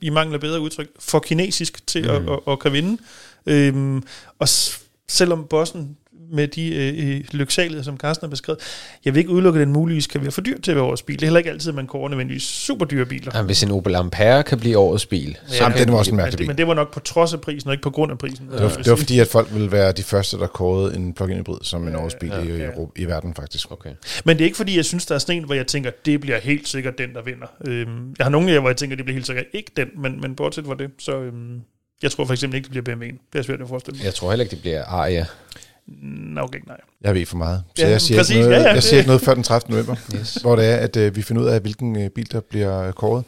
i mangel af bedre udtryk, for kinesisk til mm. at, at, at kan vinde. Øhm, og s- selvom bossen med de øh, lyksaligheder, som Carsten har beskrevet, jeg vil ikke udelukke, den muligvis kan være for dyr til at være årets bil. Det er heller ikke altid, man kører nødvendigvis super dyre biler. Jamen, hvis en Opel Ampere kan blive årets bil, ja, så det var også en mærkelig bil. Men det var nok på trods af prisen, og ikke på grund af prisen. Det var, det var fordi, at folk ville være de første, der kårede en plug-in hybrid som en årets bil ja, ja, ja. i, Europa, i verden, faktisk. Okay. Men det er ikke fordi, jeg synes, der er sådan en, hvor jeg tænker, det bliver helt sikkert den, der vinder. Øhm, jeg har nogle af jer, hvor jeg tænker, det bliver helt sikkert ikke den, men, men bortset fra det, så øhm, jeg tror for eksempel ikke, det bliver B M W'en. Det er svært at forestille mig. Jeg tror heller ikke, det bliver Ariya. Nå, okay, nej. Jeg ved for meget. Så ja, jeg siger præcis, ikke noget, ja, ja. Jeg siger noget før den tredivte november, yes. hvor det er, at øh, vi finder ud af, hvilken øh, bil, der bliver kåret.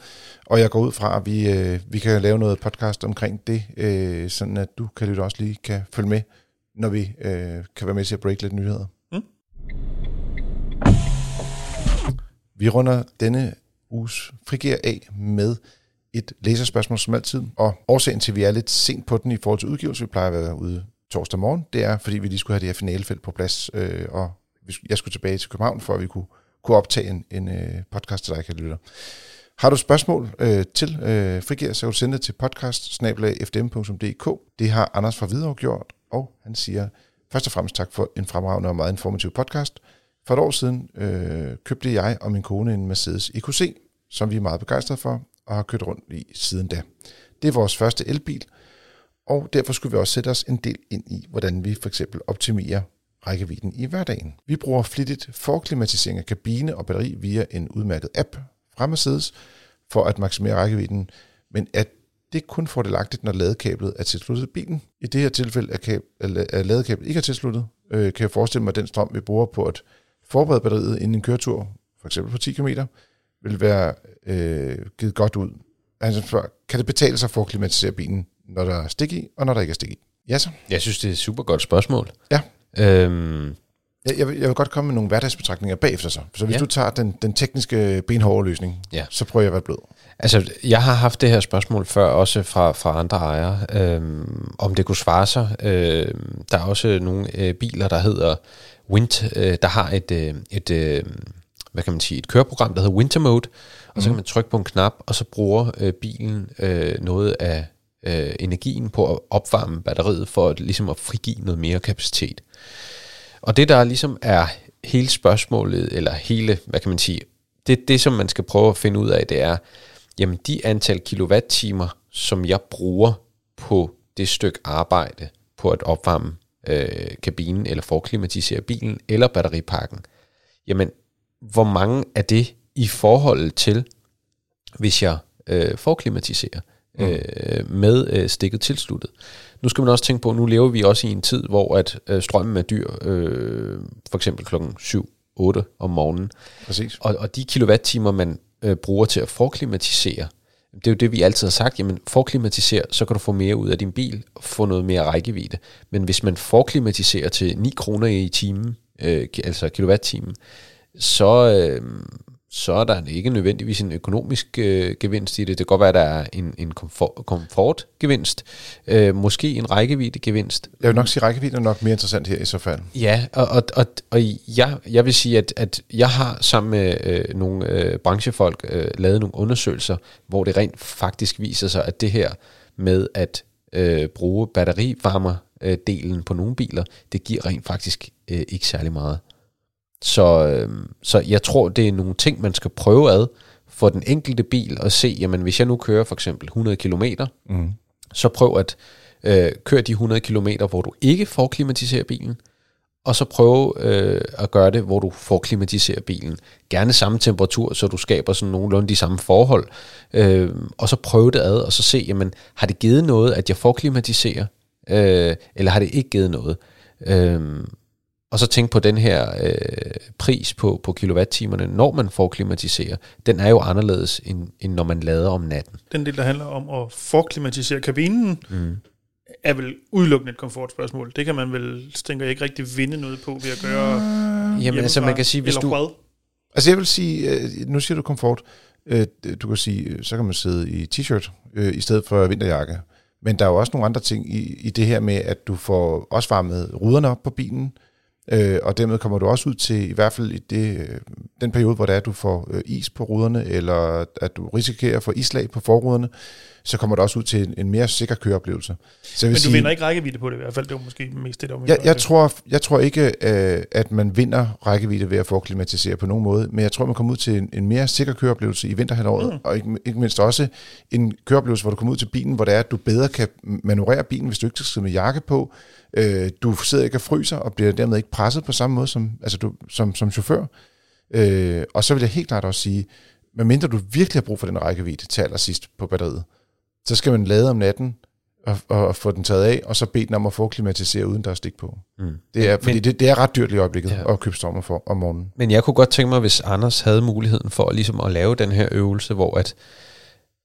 Og jeg går ud fra, at vi, øh, vi kan lave noget podcast omkring det, øh, sådan at du kan lytte også lige kan følge med, når vi øh, kan være med til at break lidt nyheder. Mm. Vi runder denne uges frigear af med et læserspørgsmål som altid. Og årsagen til, vi er lidt sent på den i forhold til udgivelse, vi plejer at være ude torsdag morgen, det er, fordi vi lige skulle have det her finalefelt på plads, øh, og jeg skulle tilbage til København, for at vi kunne, kunne optage en, en øh, podcast til dig, kan lytte. Har du spørgsmål øh, til øh, Frigir, så kan du sende det til podcast snabel-a f d m punktum d k. Det har Anders fra Hvidovre gjort, og han siger, først og fremmest tak for en fremragende og meget informativ podcast. For et år siden øh, købte jeg og min kone en Mercedes E Q C, som vi er meget begejstrede for, og har kørt rundt i siden da. Det er vores første elbil, og derfor skulle vi også sætte os en del ind i, hvordan vi for eksempel optimerer rækkevidden i hverdagen. Vi bruger flittigt forklimatisering af kabine og batteri via en udmærket app fra Mercedes for at maksimere rækkevidden, men at det kun fordelagtigt, når ladekablet er tilsluttet bilen. I det her tilfælde, at ladekablet ikke er tilsluttet, kan jeg forestille mig, at den strøm, vi bruger på at forberede batteriet inden en køretur, for eksempel på ti kilometer, vil være øh, givet godt ud. Altså, kan det betale sig for at klimatisere bilen, når der er stik i, og når der ikke er stik i? Ja, så. Jeg synes, det er et super godt spørgsmål. Ja. Øhm. Jeg, jeg, vil, jeg vil godt komme med nogle hverdagsbetragtninger bagefter så. Så hvis ja. du tager den, den tekniske benhårde løsning, ja. så prøver jeg at være blød. Altså, jeg har haft det her spørgsmål før, også fra, fra andre ejere, øhm, om det kunne svare sig. Øhm, der er også nogle øh, biler, der hedder Wind, øh, der har et, øh, et øh, hvad kan man sige, et køreprogram, der hedder Winter Mode, og mm. så kan man trykke på en knap, og så bruger øh, bilen øh, noget af Øh, energien på at opvarme batteriet for at, ligesom at frigive noget mere kapacitet. Og det der ligesom er hele spørgsmålet, eller hele, hvad kan man sige, det, det som man skal prøve at finde ud af, det er, jamen de antal kilowattimer, som jeg bruger på det stykke arbejde på at opvarme øh, kabinen, eller forklimatisere bilen, eller batteripakken, jamen hvor mange er det i forhold til, hvis jeg øh, forklimatiserer? Mm. Øh, med øh, stikket tilsluttet. Nu skal man også tænke på, at nu lever vi også i en tid, hvor at øh, strømmen er dyr, øh, for eksempel klokken syv otte om morgenen. Præcis. Og, og de kilowattimer, man øh, bruger til at forklimatisere, det er jo det, vi altid har sagt, jamen forklimatiser, så kan du få mere ud af din bil, og få noget mere rækkevidde. Men hvis man forklimatiserer til ni kroner i timen, øh, altså kilowattimen, så... Øh, så er der ikke nødvendigvis en økonomisk øh, gevinst i det. Det kan godt være, at der er en, en komfort, komfortgevinst, øh, måske en rækkeviddegevinst. Jeg vil nok sige, at rækkevidden er nok mere interessant her i så fald. Ja, og, og, og, og jeg, jeg vil sige, at, at jeg har sammen med øh, nogle øh, branchefolk øh, lavet nogle undersøgelser, hvor det rent faktisk viser sig, at det her med at øh, bruge batterivarmerdelen øh, på nogle biler, det giver rent faktisk øh, ikke særlig meget. Så, øh, så jeg tror, det er nogle ting, man skal prøve ad for den enkelte bil og se, jamen hvis jeg nu kører for eksempel hundrede kilometer, mm. så prøv at øh, køre de hundrede kilometer, hvor du ikke får klimatiseret bilen, og så prøv øh, at gøre det, hvor du får klimatiseret bilen. Gerne samme temperatur, så du skaber sådan nogenlunde de samme forhold, øh, og så prøv det ad, og så se, jamen har det givet noget, at jeg får klimatiseret, øh, eller har det ikke givet noget? Øh, og så tænke på den her øh, pris på, på kilowattimerne, når man forklimatiserer. Den er jo anderledes, end, end når man lader om natten. Den del, der handler om at forklimatisere kabinen, mm. er vel udelukkende et komfortspørgsmål. Det kan man vel, tænker jeg, ikke rigtig vinde noget på ved at gøre. Jamen altså, man kan sige, hvis du... Hvad? Altså jeg vil sige, nu siger du komfort. Du kan sige, så kan man sidde i t-shirt i stedet for vinterjakke. Men der er jo også nogle andre ting i, i det her med, at du får også varmet ruderne op på bilen, øh, og dermed kommer du også ud til, i hvert fald i det, den periode, hvor det er, at du får is på ruderne, eller at du risikerer at få islag på forruderne, så kommer du også ud til en, en mere sikker køreoplevelse. Så men du sige, vinder ikke rækkevidde på det i hvert fald, det var måske mest det, der var jeg, jeg, tror, jeg tror ikke, at man vinder rækkevidde ved at forklimatisere på nogen måde, men jeg tror, man kommer ud til en, en mere sikker køreoplevelse i vinterhalvåret, mm. og ikke, ikke mindst også en køreoplevelse, hvor du kommer ud til bilen, hvor det er, at du bedre kan manøvrere bilen, hvis du ikke skal med jakke på. Du sidder ikke og fryser, og bliver dermed ikke presset på samme måde som, altså du, som, som chauffør. Og så vil jeg helt klart også sige, medmindre du virkelig har brug for den rækkevidde til allersidst på batteriet, så skal man lade om natten og, og, og få den taget af, og så bede den om at få klimatisere, uden der er stik på. Mm. Det er, fordi men, det, det er ret dyrt i øjeblikket ja. At købe strømmer for om morgenen. Men jeg kunne godt tænke mig, hvis Anders havde muligheden for ligesom at lave den her øvelse, hvor at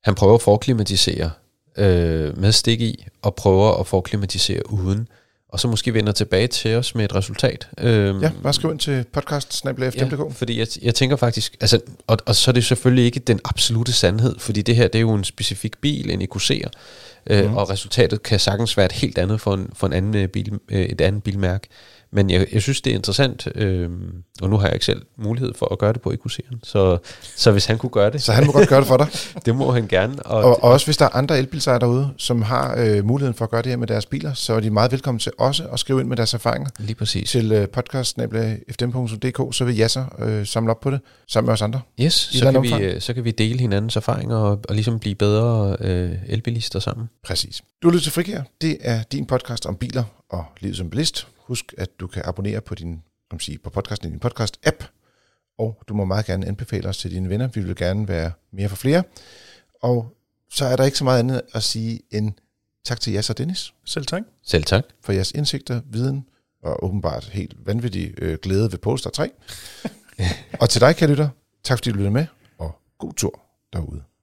han prøver at forklimatisere øh, med stik i, og prøver at forklimatisere uden, og så måske vender tilbage til os med et resultat. Øh, ja, bare skriv ind til podcast snabel-a f d m punktum d k. Ja, fordi jeg, jeg tænker faktisk, altså, og, og så er det selvfølgelig ikke den absolute sandhed, fordi det her, det er jo en specifik bil, en E Q C'er, øh, mm. og resultatet kan sagtens være et helt andet for en, for en anden bil, øh, et andet bilmærke. Men jeg, jeg synes, det er interessant, øh, og nu har jeg ikke selv mulighed for at gøre det på E Q C'eren, så, så hvis han kunne gøre det... Så han må godt gøre det for dig. Det må han gerne. Og, og, og også hvis der er andre elbilsejere derude, som har øh, muligheden for at gøre det her med deres biler, så er de meget velkommen til også at skrive ind med deres erfaringer. Lige præcis. Til øh, podcast snabel-a f d m punktum d k, så vil Jasser øh, samle op på det, sammen med os andre. Yes, så kan, vi, så kan vi dele hinandens erfaringer og, og ligesom blive bedre øh, elbilister sammen. Præcis. Du lytter til Frikær. Det er din podcast om biler og livet som bilist. Husk, at du kan abonnere på din, kan sige, på podcasten i din podcast-app, og du må meget gerne anbefale os til dine venner. Vi vil gerne være mere for flere. Og så er der ikke så meget andet at sige end tak til Jasser og Dennis. Selv tak. Selv tak. For jeres indsigter, viden og åbenbart helt vanvittig øh, glæde ved Polestar tre. Og til dig, kære lytter, tak fordi du lyttede med, og god tur derude.